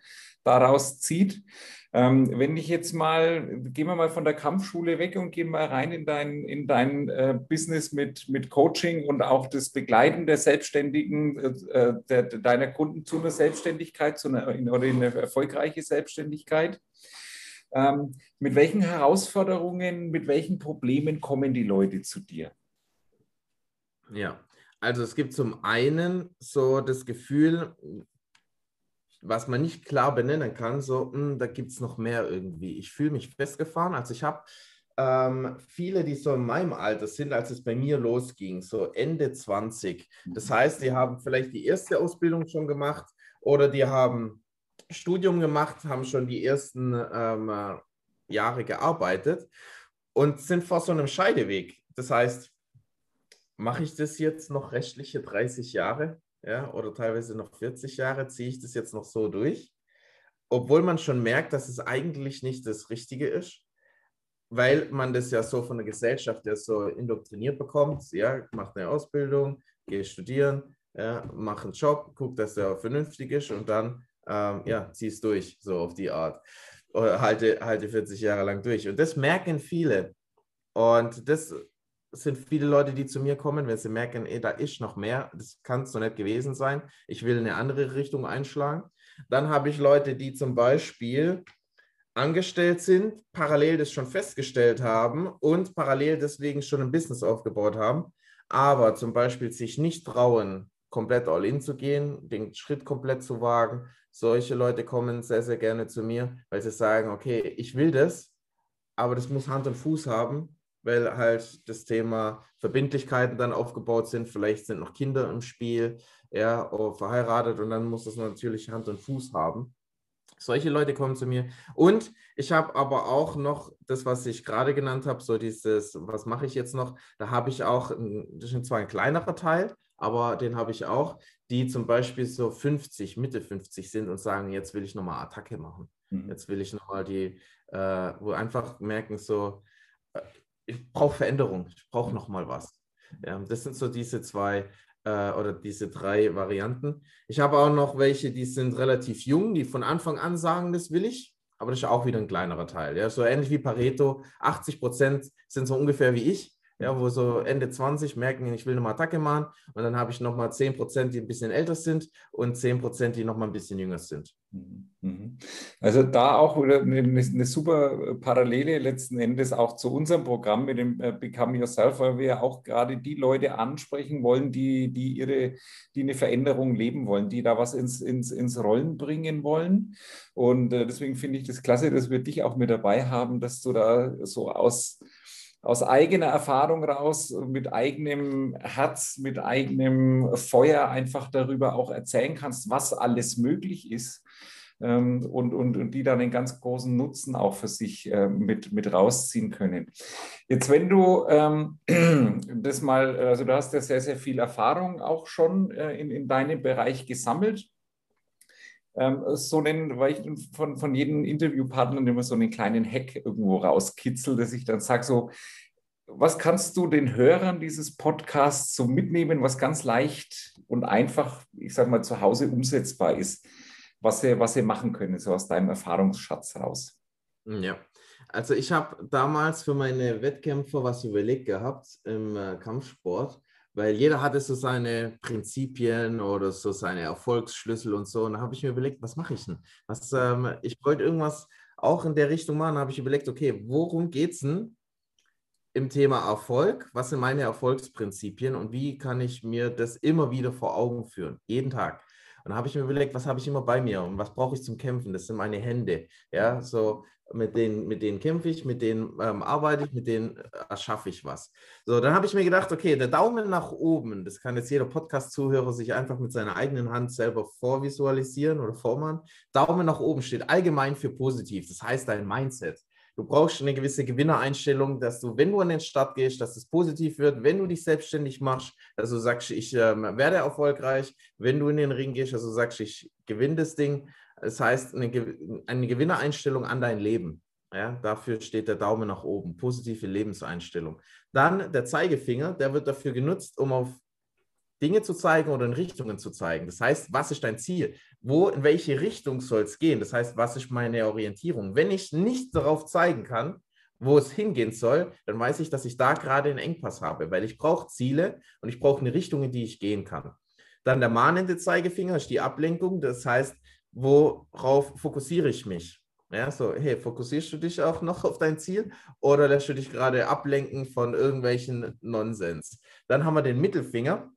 daraus zieht. Wenn ich jetzt mal, gehen wir mal von der Kampfschule weg und gehen mal rein in dein Business mit Coaching und auch das Begleiten der Selbstständigen, deiner Kunden zu einer Selbstständigkeit oder in eine erfolgreiche Selbstständigkeit. Mit welchen Herausforderungen, mit welchen Problemen kommen die Leute zu dir? Ja, also es gibt zum einen so das Gefühl, was man nicht klar benennen kann, so, da gibt es noch mehr irgendwie. Ich fühle mich festgefahren. Also ich habe viele, die so in meinem Alter sind, als es bei mir losging, so Ende 20. Das heißt, die haben vielleicht die erste Ausbildung schon gemacht oder die haben Studium gemacht, haben schon die ersten Jahre gearbeitet und sind vor so einem Scheideweg. Das heißt, mache ich das jetzt noch restliche 30 Jahre, ja, oder teilweise noch 40 Jahre, ziehe ich das jetzt noch so durch, obwohl man schon merkt, dass es eigentlich nicht das Richtige ist, weil man das ja so von der Gesellschaft ja so indoktriniert bekommt, ja, mach eine Ausbildung, geh studieren, ja, mach einen Job, guck, dass der vernünftig ist und dann ja, zieh es durch, so auf die Art. Oder halte 40 Jahre lang durch. Und das merken viele. Und das sind viele Leute, die zu mir kommen, wenn sie merken, ey, da ist noch mehr, das kann so nicht gewesen sein, ich will eine andere Richtung einschlagen. Dann habe ich Leute, die zum Beispiel angestellt sind, parallel das schon festgestellt haben und parallel deswegen schon ein Business aufgebaut haben, aber zum Beispiel sich nicht trauen, komplett all in zu gehen, den Schritt komplett zu wagen. Solche Leute kommen sehr, sehr gerne zu mir, weil sie sagen, okay, ich will das, aber das muss Hand und Fuß haben, weil halt das Thema Verbindlichkeiten dann aufgebaut sind, vielleicht sind noch Kinder im Spiel, ja, oder verheiratet und dann muss das natürlich Hand und Fuß haben. Solche Leute kommen zu mir. Und ich habe aber auch noch das, was ich gerade genannt habe, so dieses, was mache ich jetzt noch? Da habe ich auch, das ist zwar ein kleinerer Teil, aber den habe ich auch, die zum Beispiel so 50, Mitte 50 sind und sagen, jetzt will ich nochmal Attacke machen. Jetzt will ich nochmal die, wo einfach merken so, ich brauche Veränderung, ich brauche nochmal was. Das sind so diese zwei oder diese drei Varianten. Ich habe auch noch welche, die sind relativ jung, die von Anfang an sagen, das will ich, aber das ist auch wieder ein kleinerer Teil. Ja? So ähnlich wie Pareto, 80% sind so ungefähr wie ich. Ja, wo so Ende 20 merken, ich will nochmal Attacke machen und dann habe ich nochmal 10%, die ein bisschen älter sind und 10%, die nochmal ein bisschen jünger sind. Also da auch wieder eine super Parallele letzten Endes auch zu unserem Programm mit dem Become Yourself, weil wir ja auch gerade die Leute ansprechen wollen, die eine Veränderung leben wollen, die da was ins Rollen bringen wollen. Und deswegen finde ich das klasse, dass wir dich auch mit dabei haben, dass du da so aus eigener Erfahrung raus, mit eigenem Herz, mit eigenem Feuer einfach darüber auch erzählen kannst, was alles möglich ist und die dann einen ganz großen Nutzen auch für sich mit rausziehen können. Jetzt, wenn du das mal, also du hast ja sehr, sehr viel Erfahrung auch schon in deinem Bereich gesammelt. So nennen, weil ich von jedem Interviewpartner immer so einen kleinen Hack irgendwo rauskitzel, dass ich dann sage so, was kannst du den Hörern dieses Podcasts so mitnehmen, was ganz leicht und einfach, ich sage mal, zu Hause umsetzbar ist, was sie machen können, so aus deinem Erfahrungsschatz raus. Ja, also ich habe damals für meine Wettkämpfer was überlegt gehabt im Kampfsport, weil jeder hatte so seine Prinzipien oder so seine Erfolgsschlüssel und so. Und da habe ich mir überlegt, was mache ich denn? Ich wollte irgendwas auch in der Richtung machen. Da habe ich überlegt, okay, worum geht es denn im Thema Erfolg? Was sind meine Erfolgsprinzipien und wie kann ich mir das immer wieder vor Augen führen? Jeden Tag. Und da habe ich mir überlegt, was habe ich immer bei mir und was brauche ich zum Kämpfen? Das sind meine Hände. Ja, so mit denen kämpfe ich, mit denen arbeite ich, mit denen erschaffe ich was. So, dann habe ich mir gedacht, okay, der Daumen nach oben, das kann jetzt jeder Podcast-Zuhörer sich einfach mit seiner eigenen Hand selber vorvisualisieren oder vormachen. Daumen nach oben steht allgemein für positiv, das heißt dein Mindset. Du brauchst eine gewisse Gewinnereinstellung, dass du, wenn du an den Start gehst, dass es positiv wird, wenn du dich selbstständig machst, dass du sagst, ich werde erfolgreich, wenn du in den Ring gehst, dass du sagst, ich gewinne das Ding. Das heißt, eine Gewinnereinstellung an dein Leben. Ja, dafür steht der Daumen nach oben, positive Lebenseinstellung. Dann der Zeigefinger, der wird dafür genutzt, um auf Dinge zu zeigen oder in Richtungen zu zeigen. Das heißt, was ist dein Ziel? In welche Richtung soll es gehen? Das heißt, was ist meine Orientierung? Wenn ich nicht darauf zeigen kann, wo es hingehen soll, dann weiß ich, dass ich da gerade einen Engpass habe, weil ich brauche Ziele und ich brauche eine Richtung, in die ich gehen kann. Dann der mahnende Zeigefinger ist die Ablenkung. Das heißt, worauf fokussiere ich mich? Ja, so, hey, fokussierst du dich auch noch auf dein Ziel oder lässt du dich gerade ablenken von irgendwelchen Nonsens? Dann haben wir den Mittelfinger,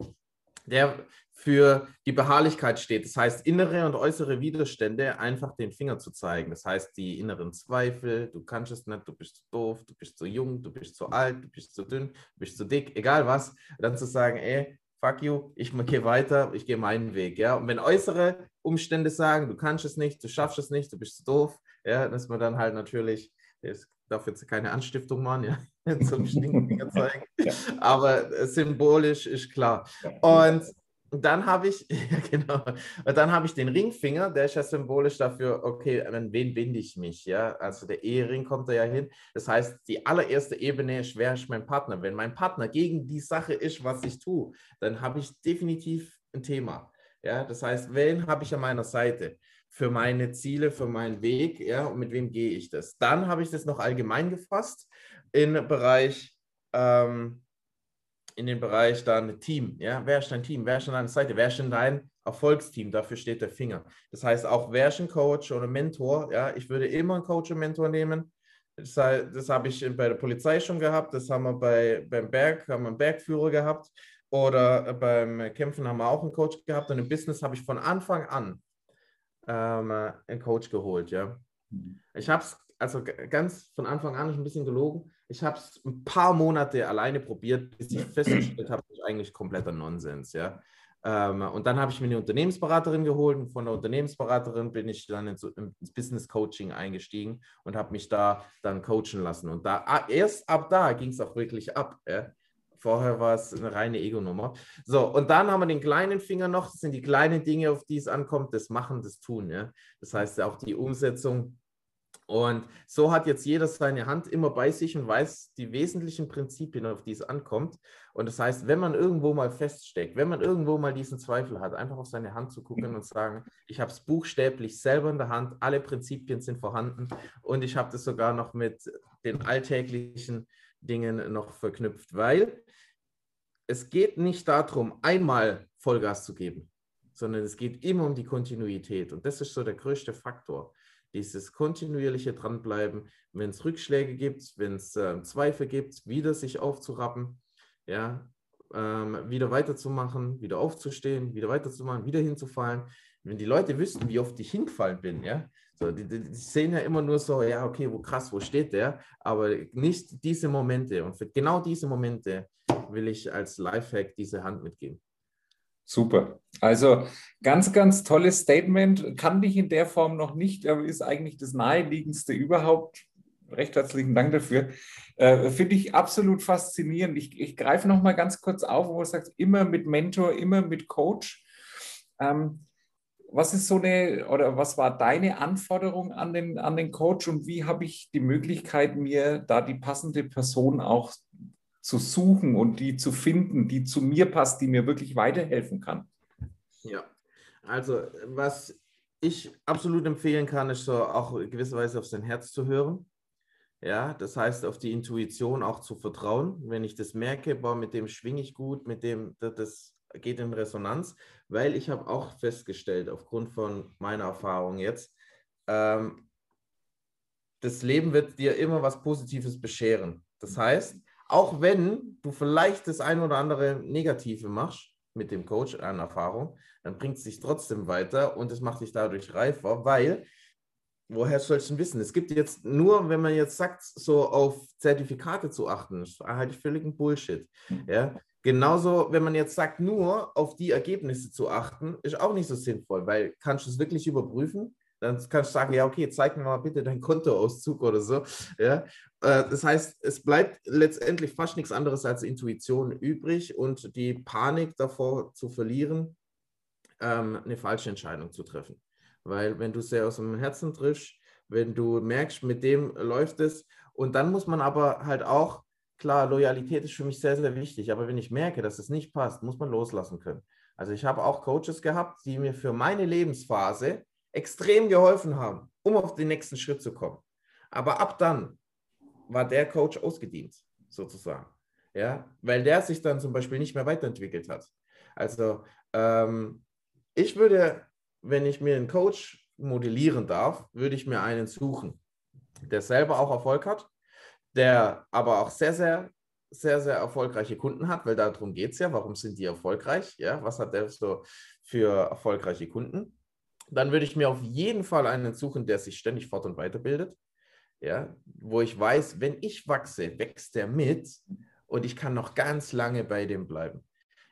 der für die Beharrlichkeit steht. Das heißt, innere und äußere Widerstände einfach den Finger zu zeigen. Das heißt, die inneren Zweifel, du kannst es nicht, du bist zu doof, du bist zu jung, du bist zu alt, du bist zu dünn, du bist zu dick, egal was. Dann zu sagen, ey, fuck you, ich gehe weiter, ich gehe meinen Weg. Ja? Und wenn äußere Umstände sagen, du kannst es nicht, du schaffst es nicht, du bist zu doof, ja, dass man dann halt natürlich... Ich darf jetzt keine Anstiftung machen, ja, zum Stinkefinger zeigen, ja. Aber symbolisch ist klar. Und dann habe ich, ja, genau, und dann habe ich den Ringfinger, der ist ja symbolisch dafür, okay, an wen binde ich mich, ja, also der Ehering kommt da ja hin, das heißt, die allererste Ebene ist, wer ist mein Partner? Wenn mein Partner gegen die Sache ist, was ich tue, dann habe ich definitiv ein Thema, ja, das heißt, wen habe ich an meiner Seite? Für meine Ziele, für meinen Weg, ja, und mit wem gehe ich das? Dann habe ich das noch allgemein gefasst in den Bereich dann Team, ja, wer ist dein Team, wer ist an deiner Seite, wer ist in deinem Erfolgsteam, dafür steht der Finger. Das heißt auch, wer ist ein Coach oder Mentor, ja, ich würde immer einen Coach und Mentor nehmen, das habe ich bei der Polizei schon gehabt, das haben wir beim Bergführer gehabt oder beim Kämpfen haben wir auch einen Coach gehabt und im Business habe ich von Anfang an einen Coach geholt, ja. Ich habe es, also ganz von Anfang an, ist ein bisschen gelogen, ich habe es ein paar Monate alleine probiert, bis ich festgestellt habe, das ist eigentlich kompletter Nonsens, ja. Und dann habe ich mir eine Unternehmensberaterin geholt und von der Unternehmensberaterin bin ich dann ins Business Coaching eingestiegen und habe mich da dann coachen lassen. Und da erst ab da ging es auch wirklich ab, ja. Vorher war es eine reine Ego-Nummer. So, und dann haben wir den kleinen Finger noch. Das sind die kleinen Dinge, auf die es ankommt. Das Machen, das Tun. Ja? Das heißt auch die Umsetzung. Und so hat jetzt jeder seine Hand immer bei sich und weiß die wesentlichen Prinzipien, auf die es ankommt. Und das heißt, wenn man irgendwo mal feststeckt, wenn man irgendwo mal diesen Zweifel hat, einfach auf seine Hand zu gucken und sagen, ich habe es buchstäblich selber in der Hand, alle Prinzipien sind vorhanden und ich habe das sogar noch mit den alltäglichen Dingen noch verknüpft, weil es geht nicht darum, einmal Vollgas zu geben, sondern es geht immer um die Kontinuität und das ist so der größte Faktor, dieses kontinuierliche Dranbleiben, wenn es Rückschläge gibt, wenn es Zweifel gibt, wieder sich aufzurappen, ja, wieder weiterzumachen, wieder aufzustehen, wieder weiterzumachen, wieder hinzufallen. Wenn die Leute wüssten, wie oft ich hingefallen bin, ja, so, die sehen ja immer nur so, ja, okay, wo krass, wo steht der, aber nicht diese Momente. Und für genau diese Momente will ich als Lifehack diese Hand mitgeben. Super. Also ganz, ganz tolles Statement. Kannte ich in der Form noch nicht, aber ist eigentlich das Naheliegendste überhaupt. Recht herzlichen Dank dafür. Finde ich absolut faszinierend. Ich greife nochmal ganz kurz auf, wo du sagst, immer mit Mentor, immer mit Coach. Was ist so eine, oder was war deine Anforderung an den Coach und wie habe ich die Möglichkeit, mir da die passende Person auch zu suchen und die zu finden, die zu mir passt, die mir wirklich weiterhelfen kann? Ja, also was ich absolut empfehlen kann, ist so auch in gewisser Weise auf sein Herz zu hören. Ja, das heißt, auf die Intuition auch zu vertrauen. Wenn ich das merke, boah, mit dem schwinge ich gut, mit dem, das geht in Resonanz, weil ich habe auch festgestellt, aufgrund von meiner Erfahrung jetzt, das Leben wird dir immer was Positives bescheren. Das heißt, auch wenn du vielleicht das ein oder andere Negative machst, mit dem Coach an Erfahrung, dann bringt es dich trotzdem weiter und es macht dich dadurch reifer, weil, woher sollst du wissen? Es gibt jetzt nur, wenn man jetzt sagt, so auf Zertifikate zu achten, das halte ich völligen Bullshit. Ja? Genauso, wenn man jetzt sagt, nur auf die Ergebnisse zu achten, ist auch nicht so sinnvoll, weil kannst du es wirklich überprüfen? Dann kannst du sagen, ja, okay, zeig mir mal bitte deinen Kontoauszug oder so. Ja? Das heißt, es bleibt letztendlich fast nichts anderes als Intuition übrig und die Panik davor zu verlieren, eine falsche Entscheidung zu treffen. Weil wenn du sehr aus dem Herzen triffst, wenn du merkst, mit dem läuft es. Und dann muss man aber halt auch, klar, Loyalität ist für mich sehr, sehr wichtig. Aber wenn ich merke, dass es nicht passt, muss man loslassen können. Also ich habe auch Coaches gehabt, die mir für meine Lebensphase extrem geholfen haben, um auf den nächsten Schritt zu kommen. Aber ab dann war der Coach ausgedient, sozusagen. Ja? Weil der sich dann zum Beispiel nicht mehr weiterentwickelt hat. Also ich würde, wenn ich mir einen Coach modellieren darf, würde ich mir einen suchen, der selber auch Erfolg hat, der aber auch sehr, sehr, sehr, sehr erfolgreiche Kunden hat, weil darum geht es ja, warum sind die erfolgreich? Ja? Was hat der so für erfolgreiche Kunden? Dann würde ich mir auf jeden Fall einen suchen, der sich ständig fort- und weiterbildet, ja, wo ich weiß, wenn ich wachse, wächst der mit und ich kann noch ganz lange bei dem bleiben.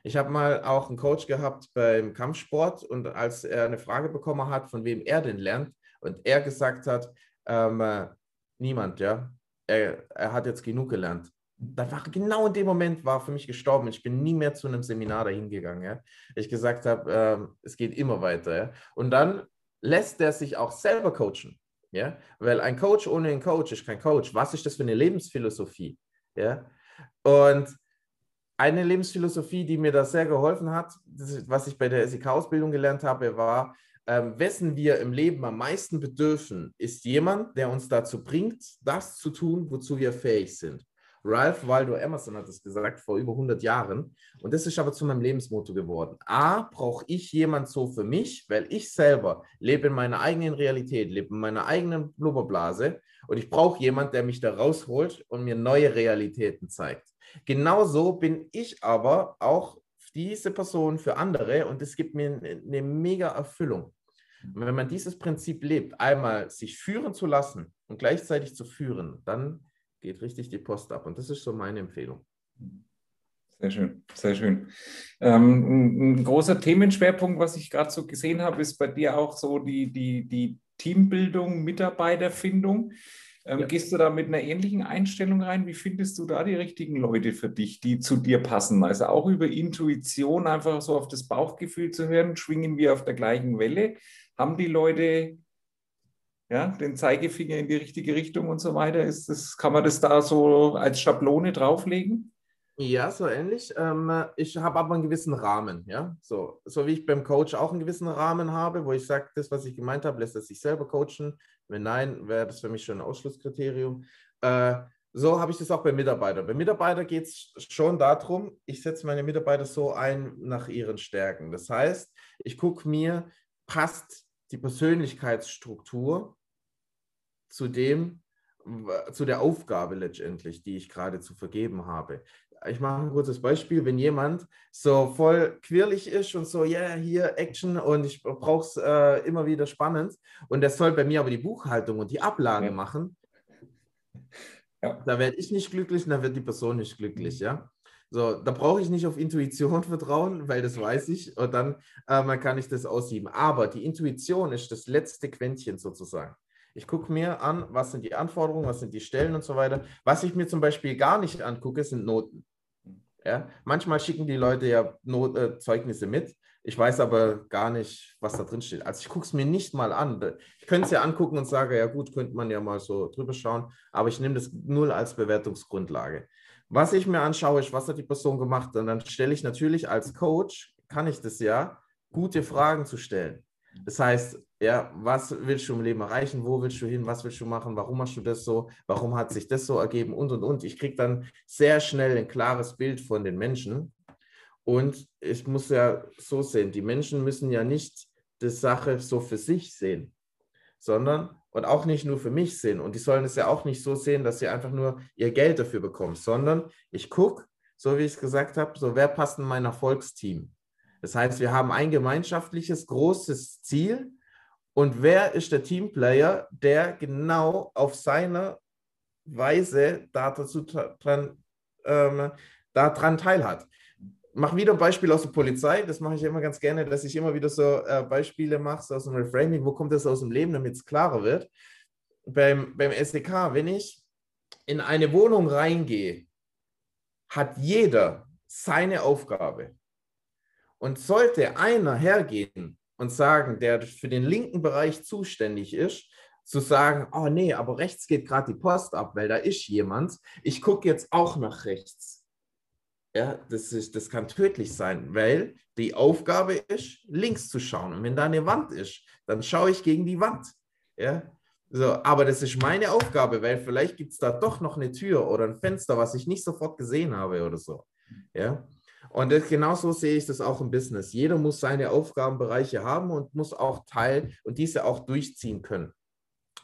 Ich habe mal auch einen Coach gehabt beim Kampfsport und als er eine Frage bekommen hat, von wem er denn lernt und er gesagt hat, niemand, ja, er hat jetzt genug gelernt. Dann war genau in dem Moment war für mich gestorben. Ich bin nie mehr zu einem Seminar dahin gegangen. Ja? Ich gesagt habe, es geht immer weiter. Ja? Und dann lässt er sich auch selber coachen. Ja? Weil ein Coach ohne einen Coach ist kein Coach. Was ist das für eine Lebensphilosophie? Ja? Und eine Lebensphilosophie, die mir da sehr geholfen hat, was ich bei der SEK-Ausbildung gelernt habe, war, wessen wir im Leben am meisten bedürfen, ist jemand, der uns dazu bringt, das zu tun, wozu wir fähig sind. Ralph Waldo Emerson hat es gesagt, vor über 100 Jahren. Und das ist aber zu meinem Lebensmotto geworden. A, brauche ich jemand so für mich, weil ich selber lebe in meiner eigenen Realität, lebe in meiner eigenen Blubberblase. Und ich brauche jemand, der mich da rausholt und mir neue Realitäten zeigt. Genauso bin ich aber auch diese Person für andere. Und es gibt mir eine mega Erfüllung. Und wenn man dieses Prinzip lebt, einmal sich führen zu lassen und gleichzeitig zu führen, dann geht richtig die Post ab. Und das ist so meine Empfehlung. Sehr schön, sehr schön. Ein großer Themenschwerpunkt, was ich gerade so gesehen habe, ist bei dir auch so die Teambildung, Mitarbeiterfindung. Ja. Gehst du da mit einer ähnlichen Einstellung rein? Wie findest du da die richtigen Leute für dich, die zu dir passen? Also auch über Intuition, einfach so auf das Bauchgefühl zu hören, schwingen wir auf der gleichen Welle? Haben die Leute... Ja, den Zeigefinger in die richtige Richtung und so weiter. Kann man das da so als Schablone drauflegen? Ja, so ähnlich. Ich habe aber einen gewissen Rahmen. Ja? So wie ich beim Coach auch einen gewissen Rahmen habe, wo ich sage, das, was ich gemeint habe, lässt er sich selber coachen. Wenn nein, wäre das für mich schon ein Ausschlusskriterium. So habe ich das auch bei Mitarbeitern. Bei Mitarbeitern geht es schon darum, ich setze meine Mitarbeiter so ein nach ihren Stärken. Das heißt, ich gucke mir, passt die Persönlichkeitsstruktur zu der Aufgabe letztendlich, die ich gerade zu vergeben habe. Ich mache ein kurzes Beispiel, wenn jemand so voll quirlig ist und so, ja, yeah, hier Action und ich brauche es immer wieder spannend und der soll bei mir aber die Buchhaltung und die Ablage machen, ja. Da werde ich nicht glücklich und da wird die Person nicht glücklich, ja. So, da brauche ich nicht auf Intuition vertrauen, weil das weiß ich und dann kann ich das aussieben. Aber die Intuition ist das letzte Quäntchen sozusagen. Ich gucke mir an, was sind die Anforderungen, was sind die Stellen und so weiter. Was ich mir zum Beispiel gar nicht angucke, sind Noten. Ja? Manchmal schicken die Leute ja Zeugnisse mit. Ich weiß aber gar nicht, was da drin steht. Also ich gucke es mir nicht mal an. Ich könnte es ja angucken und sage, ja gut, könnte man ja mal so drüber schauen. Aber ich nehme das null als Bewertungsgrundlage. Was ich mir anschaue, ist, was hat die Person gemacht? Und dann stelle ich natürlich als Coach, kann ich das ja, gute Fragen zu stellen. Das heißt, ja, was willst du im Leben erreichen? Wo willst du hin? Was willst du machen? Warum machst du das so? Warum hat sich das so ergeben? Und, und. Ich kriege dann sehr schnell ein klares Bild von den Menschen. Und ich muss ja so sehen, die Menschen müssen ja nicht die Sache so für sich sehen, sondern... Und auch nicht nur für mich sehen. Und die sollen es ja auch nicht so sehen, dass sie einfach nur ihr Geld dafür bekommen, sondern ich gucke, so wie ich es gesagt habe, so wer passt in mein Erfolgsteam? Das heißt, wir haben ein gemeinschaftliches, großes Ziel. Und wer ist der Teamplayer, der genau auf seine Weise daran teilhat? Mach wieder ein Beispiel aus der Polizei. Das mache ich immer ganz gerne, dass ich immer wieder so Beispiele mache, so aus dem Reframing. Wo kommt das aus dem Leben, damit es klarer wird? Beim SEK, wenn ich in eine Wohnung reingehe, hat jeder seine Aufgabe. Und sollte einer hergehen und sagen, der für den linken Bereich zuständig ist, zu sagen, oh nee, aber rechts geht gerade die Post ab, weil da ist jemand, ich gucke jetzt auch nach rechts. Ja, das kann tödlich sein, weil die Aufgabe ist, links zu schauen. Und wenn da eine Wand ist, dann schaue ich gegen die Wand. Ja, so, aber das ist meine Aufgabe, weil vielleicht gibt es da doch noch eine Tür oder ein Fenster, was ich nicht sofort gesehen habe oder so. Ja. Und genauso sehe ich das auch im Business. Jeder muss seine Aufgabenbereiche haben und muss auch diese auch durchziehen können.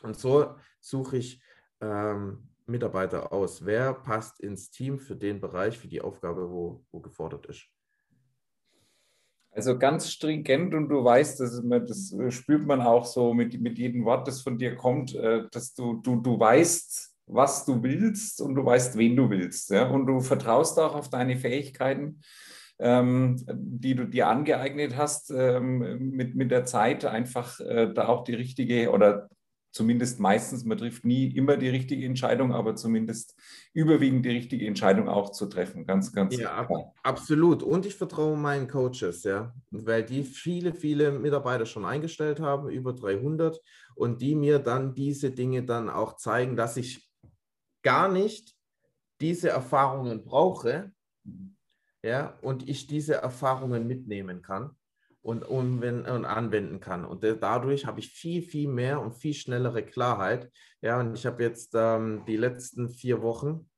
Und so suche ich Mitarbeiter aus. Wer passt ins Team für den Bereich, für die Aufgabe, wo gefordert ist? Also ganz stringent, und du weißt, das spürt man auch so mit jedem Wort, das von dir kommt, dass du weißt, was du willst, und du weißt, wen du willst. Ja? Und du vertraust auch auf deine Fähigkeiten, die du dir angeeignet hast, mit der Zeit einfach da auch die richtige, oder zumindest meistens, man trifft nie immer die richtige Entscheidung, aber zumindest überwiegend die richtige Entscheidung auch zu treffen. Ganz, ganz klar. Absolut. Und ich vertraue meinen Coaches, ja, weil die viele, viele Mitarbeiter schon eingestellt haben, über 300, und die mir dann diese Dinge dann auch zeigen, dass ich gar nicht diese Erfahrungen brauche, ja, und ich diese Erfahrungen mitnehmen kann und anwenden kann. Und dadurch habe ich viel, viel mehr und viel schnellere Klarheit. Ja, und ich habe jetzt die letzten 4 Wochen,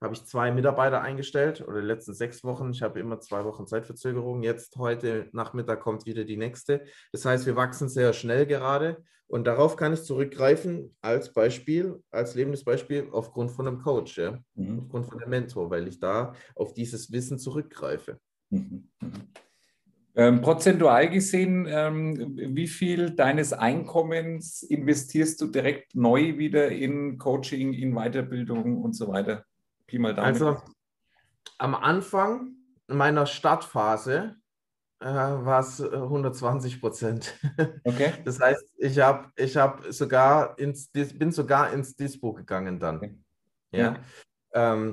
habe ich 2 Mitarbeiter eingestellt, oder die letzten 6 Wochen. Ich habe immer 2 Wochen Zeitverzögerung. Jetzt heute Nachmittag kommt wieder die nächste. Das heißt, wir wachsen sehr schnell gerade, und darauf kann ich zurückgreifen als Beispiel, als lebendes Beispiel aufgrund von einem Coach, ja? Aufgrund von einem Mentor, weil ich da auf dieses Wissen zurückgreife. Prozentual gesehen, wie viel deines Einkommens investierst du direkt neu wieder in Coaching, in Weiterbildung und so weiter? Pi mal Daumen. Also am Anfang meiner Startphase war es 120%. Okay. Das heißt, bin sogar ins Dispo gegangen dann. Okay. Ja. Ja.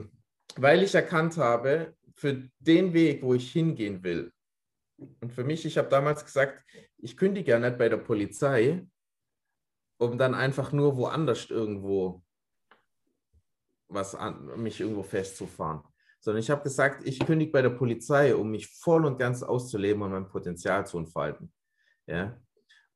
Weil ich erkannt habe, für den Weg, wo ich hingehen will, und für mich, ich habe damals gesagt, ich kündige ja nicht bei der Polizei, um dann einfach nur woanders irgendwo mich irgendwo festzufahren, sondern ich habe gesagt, ich kündige bei der Polizei, um mich voll und ganz auszuleben und mein Potenzial zu entfalten. Ja?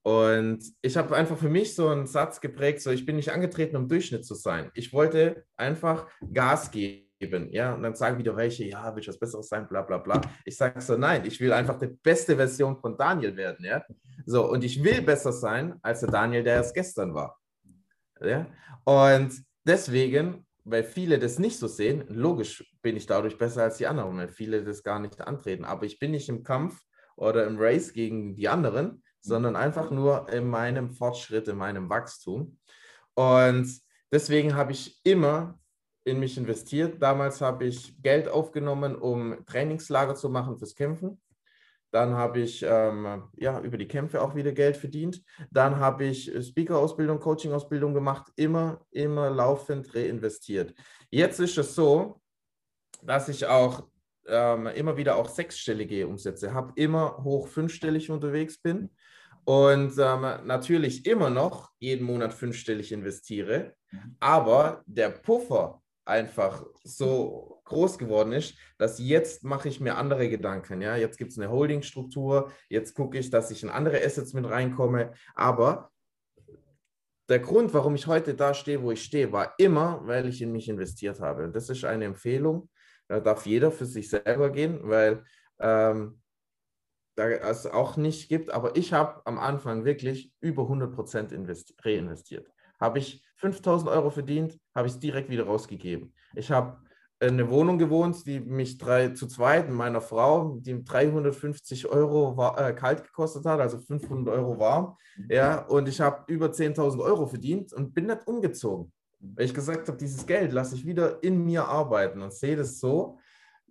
Und ich habe einfach für mich so einen Satz geprägt, so, ich bin nicht angetreten, um Durchschnitt zu sein. Ich wollte einfach Gas geben. Ja? Und dann sagen wieder welche, ja, willst du was Besseres sein, bla bla bla. Ich sage so, nein, ich will einfach die beste Version von Daniel werden. Ja? So, und ich will besser sein, als der Daniel, der erst gestern war. Ja? Und deswegen, weil viele das nicht so sehen, logisch bin ich dadurch besser als die anderen, weil viele das gar nicht antreten. Aber ich bin nicht im Kampf oder im Race gegen die anderen, sondern einfach nur in meinem Fortschritt, in meinem Wachstum. Und deswegen habe ich immer in mich investiert. Damals habe ich Geld aufgenommen, um Trainingslager zu machen fürs Kämpfen. Dann habe ich über die Kämpfe auch wieder Geld verdient. Dann habe ich Speaker-Ausbildung, Coaching-Ausbildung gemacht, immer laufend reinvestiert. Jetzt ist es so, dass ich auch immer wieder auch sechsstellige Umsätze habe, immer hoch fünfstellig unterwegs bin und natürlich immer noch jeden Monat fünfstellig investiere, aber der Puffer einfach so groß geworden ist, dass jetzt mache ich mir andere Gedanken. Ja? Jetzt gibt es eine Holdingstruktur, jetzt gucke ich, dass ich in andere Assets mit reinkomme. Aber der Grund, warum ich heute da stehe, wo ich stehe, war immer, weil ich in mich investiert habe. Und das ist eine Empfehlung. Da darf jeder für sich selber gehen, weil da es auch nicht gibt. Aber ich habe am Anfang wirklich über 100% reinvestiert. Habe ich 5.000 Euro verdient, habe ich es direkt wieder rausgegeben. Ich habe eine Wohnung gewohnt, die mich zu zweit, meiner Frau, die 350 € kalt gekostet hat, also 500 € warm. Ja, und ich habe über 10.000 € verdient und bin nicht umgezogen, weil ich gesagt habe, dieses Geld lasse ich wieder in mir arbeiten und sehe das so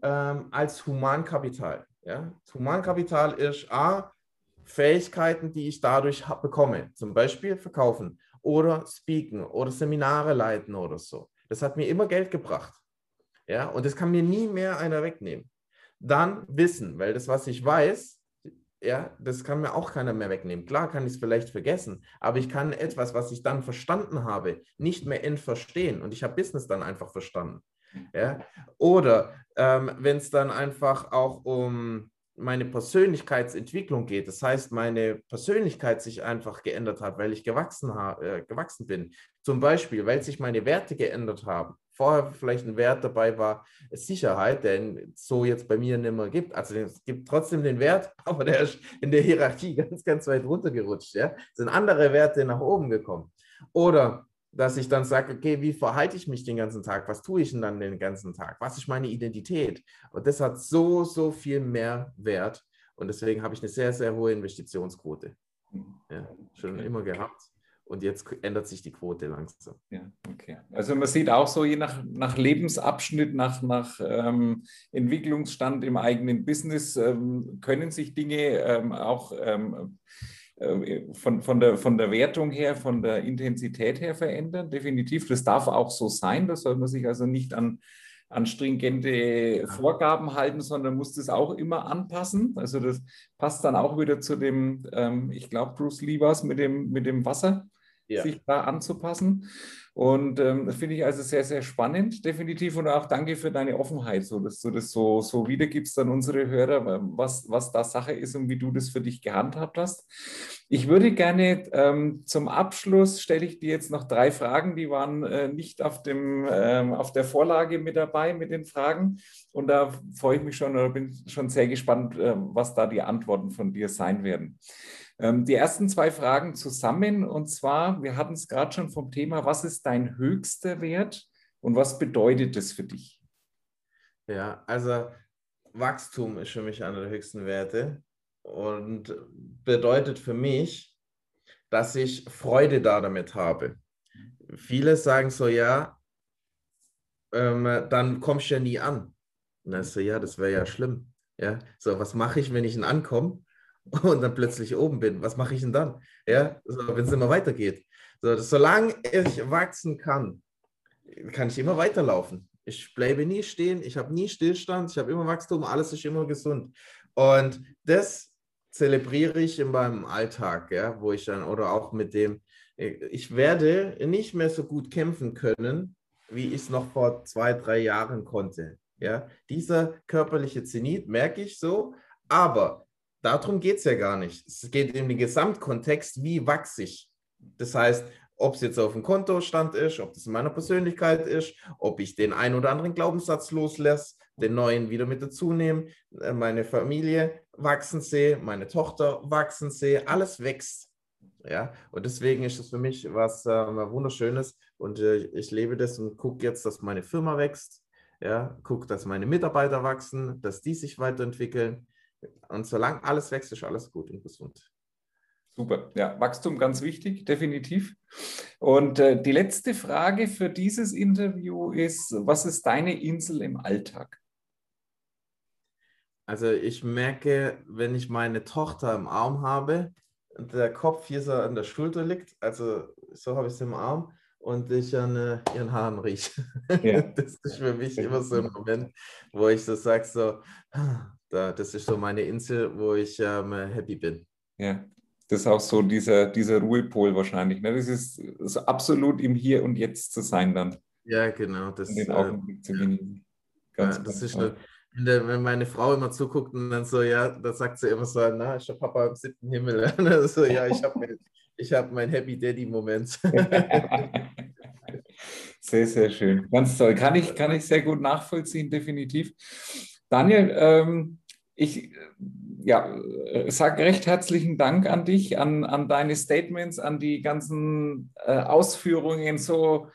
als Humankapital. Ja? Das Humankapital ist A, Fähigkeiten, die ich dadurch bekomme, zum Beispiel verkaufen oder speaken oder Seminare leiten oder so. Das hat mir immer Geld gebracht. Ja, und das kann mir nie mehr einer wegnehmen. Dann Wissen, weil das, was ich weiß, ja, das kann mir auch keiner mehr wegnehmen. Klar kann ich es vielleicht vergessen, aber ich kann etwas, was ich dann verstanden habe, nicht mehr verstehen. Und ich habe Business dann einfach verstanden. Ja? Oder wenn es dann einfach auch um meine Persönlichkeitsentwicklung geht, das heißt, meine Persönlichkeit sich einfach geändert hat, weil ich gewachsen bin. Zum Beispiel, weil sich meine Werte geändert haben. Vorher vielleicht ein Wert dabei war Sicherheit, der so jetzt bei mir nicht mehr gibt. Also es gibt trotzdem den Wert, aber der ist in der Hierarchie ganz, ganz weit runtergerutscht. Ja? Es sind andere Werte nach oben gekommen. Oder dass ich dann sage, okay, wie verhalte ich mich den ganzen Tag? Was tue ich denn dann den ganzen Tag? Was ist meine Identität? Und das hat so, so viel mehr Wert. Und deswegen habe ich eine sehr, sehr hohe Investitionsquote. Ja, schon immer gehabt. Und jetzt ändert sich die Quote langsam. Ja, okay. Also man sieht auch so, je nach Lebensabschnitt, nach Entwicklungsstand im eigenen Business, können sich Dinge auch von der Wertung her, von der Intensität her verändern. Definitiv, das darf auch so sein. Da soll man sich also nicht an stringente Vorgaben halten, sondern muss das auch immer anpassen. Also das passt dann auch wieder zu dem, ich glaube, Bruce Lee war es mit dem Wasser. Ja. Sich da anzupassen. Und das finde ich also sehr, sehr spannend, definitiv. Und auch danke für deine Offenheit, so dass du das so wiedergibst an unsere Hörer, was da Sache ist und wie du das für dich gehandhabt hast. Ich würde gerne zum Abschluss, stelle ich dir jetzt noch 3 Fragen, die waren nicht auf der Vorlage mit dabei mit den Fragen. Und da freue ich mich schon oder bin schon sehr gespannt, was da die Antworten von dir sein werden. Die ersten 2 Fragen zusammen, und zwar, wir hatten es gerade schon vom Thema, was ist dein höchster Wert und was bedeutet das für dich? Ja, also Wachstum ist für mich einer der höchsten Werte und bedeutet für mich, dass ich Freude damit habe. Viele sagen so, ja, dann kommst du ja nie an. Und dann so, ja, das wäre ja schlimm. Ja, so, was mache ich, wenn ich ankomme? Und dann plötzlich oben bin, was mache ich denn dann? Ja, so, wenn es immer weitergeht. So, solange ich wachsen kann, kann ich immer weiterlaufen. Ich bleibe nie stehen, ich habe nie Stillstand, ich habe immer Wachstum, alles ist immer gesund. Und das zelebriere ich in meinem Alltag, ja, wo ich dann, oder auch mit dem, ich werde nicht mehr so gut kämpfen können, wie ich es noch vor 2, 3 Jahren konnte. Ja, dieser körperliche Zenit merke ich so, aber darum geht es ja gar nicht. Es geht um den Gesamtkontext, wie wachse ich. Das heißt, ob es jetzt auf dem Kontostand ist, ob das in meiner Persönlichkeit ist, ob ich den einen oder anderen Glaubenssatz loslasse, den neuen wieder mit dazu nehme, meine Familie wachsen sehe, meine Tochter wachsen sehe, alles wächst. Ja? Und deswegen ist es für mich was Wunderschönes und ich lebe das und gucke jetzt, dass meine Firma wächst, ja? Gucke, dass meine Mitarbeiter wachsen, dass die sich weiterentwickeln. Und solange alles wächst, ist alles gut und gesund. Super, ja, Wachstum ganz wichtig, definitiv. Und die letzte Frage für dieses Interview ist, was ist deine Insel im Alltag? Also ich merke, wenn ich meine Tochter im Arm habe, der Kopf hier so an der Schulter liegt, also so habe ich sie im Arm und ich an ihren Haaren rieche. Ja. Das ist für mich immer so ein Moment, wo ich so sage, so... Das ist so meine Insel, wo ich happy bin. Ja, das ist auch so dieser Ruhepol wahrscheinlich. Ne? Das ist so absolut im Hier und Jetzt zu sein dann. Ja, genau. Das, den Augenblick zu genießen. Ganz, ja, das ist eine, wenn meine Frau immer zuguckt und dann so, ja, da sagt sie immer so, na, ist der Papa im 7. Himmel. So, ja, ich hab meinen Happy Daddy-Moment. Sehr, sehr schön. Ganz toll. Kann ich sehr gut nachvollziehen, definitiv. Daniel, sage recht herzlichen Dank an dich, an deine Statements, an die ganzen Ausführungen. So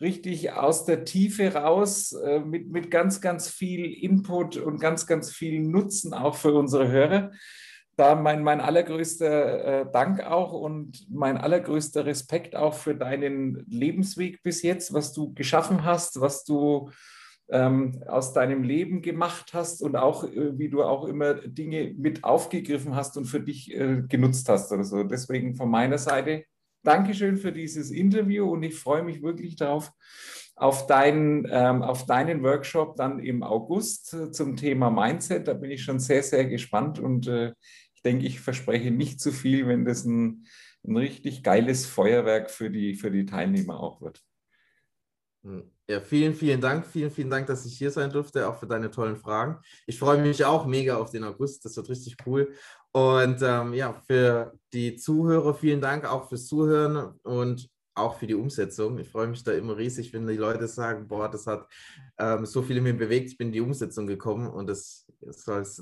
richtig aus der Tiefe raus mit ganz, ganz viel Input und ganz, ganz viel Nutzen auch für unsere Hörer. Da mein allergrößter Dank auch und mein allergrößter Respekt auch für deinen Lebensweg bis jetzt, was du geschaffen hast, was du aus deinem Leben gemacht hast und auch, wie du auch immer Dinge mit aufgegriffen hast und für dich genutzt hast oder so. Deswegen von meiner Seite Dankeschön für dieses Interview und ich freue mich wirklich darauf, auf deinen Workshop dann im August zum Thema Mindset. Da bin ich schon sehr, sehr gespannt und ich denke, ich verspreche nicht zu viel, wenn das ein richtig geiles Feuerwerk für die Teilnehmer auch wird. Ja, vielen, vielen Dank. Vielen, vielen Dank, dass ich hier sein durfte, auch für deine tollen Fragen. Ich freue mich auch mega auf den August. Das wird richtig cool. Und ja, für die Zuhörer vielen Dank auch fürs Zuhören und auch für die Umsetzung. Ich freue mich da immer riesig, wenn die Leute sagen, boah, das hat so viel in mir bewegt, ich bin in die Umsetzung gekommen und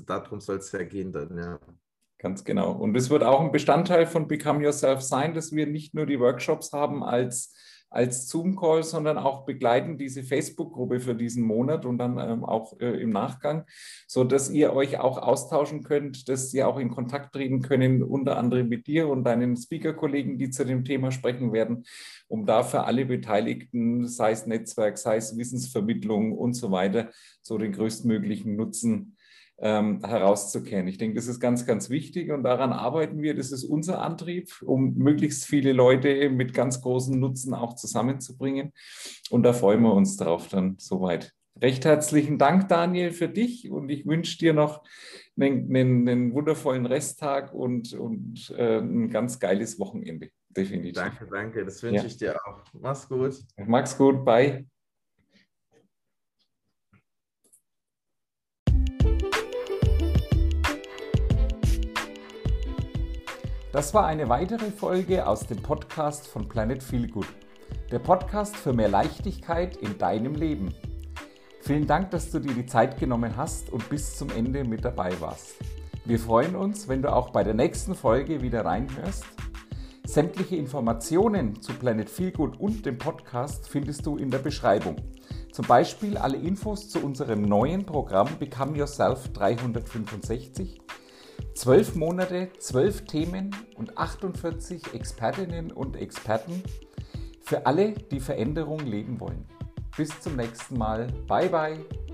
darum soll es ja gehen dann, ja. Ganz genau. Und es wird auch ein Bestandteil von Become Yourself sein, dass wir nicht nur die Workshops haben als Zoom-Call, sondern auch begleiten diese Facebook-Gruppe für diesen Monat und dann auch im Nachgang, sodass ihr euch auch austauschen könnt, dass ihr auch in Kontakt treten können, unter anderem mit dir und deinen Speaker-Kollegen, die zu dem Thema sprechen werden, um da für alle Beteiligten, sei es Netzwerk, sei es Wissensvermittlung und so weiter, so den größtmöglichen Nutzen herauszukehren. Ich denke, das ist ganz, ganz wichtig und daran arbeiten wir. Das ist unser Antrieb, um möglichst viele Leute mit ganz großem Nutzen auch zusammenzubringen. Und da freuen wir uns drauf dann soweit. Recht herzlichen Dank, Daniel, für dich und ich wünsche dir noch einen wundervollen Resttag und ein ganz geiles Wochenende. Definitiv. Danke. Das wünsche ich dir auch. Mach's gut. Mach's gut. Bye. Das war eine weitere Folge aus dem Podcast von Planet Feel Good, der Podcast für mehr Leichtigkeit in deinem Leben. Vielen Dank, dass du dir die Zeit genommen hast und bis zum Ende mit dabei warst. Wir freuen uns, wenn du auch bei der nächsten Folge wieder reinhörst. Sämtliche Informationen zu Planet Feel Good und dem Podcast findest du in der Beschreibung. Zum Beispiel alle Infos zu unserem neuen Programm Become Yourself 365, 12 Monate, 12 Themen und 48 Expertinnen und Experten für alle, die Veränderung leben wollen. Bis zum nächsten Mal. Bye, bye.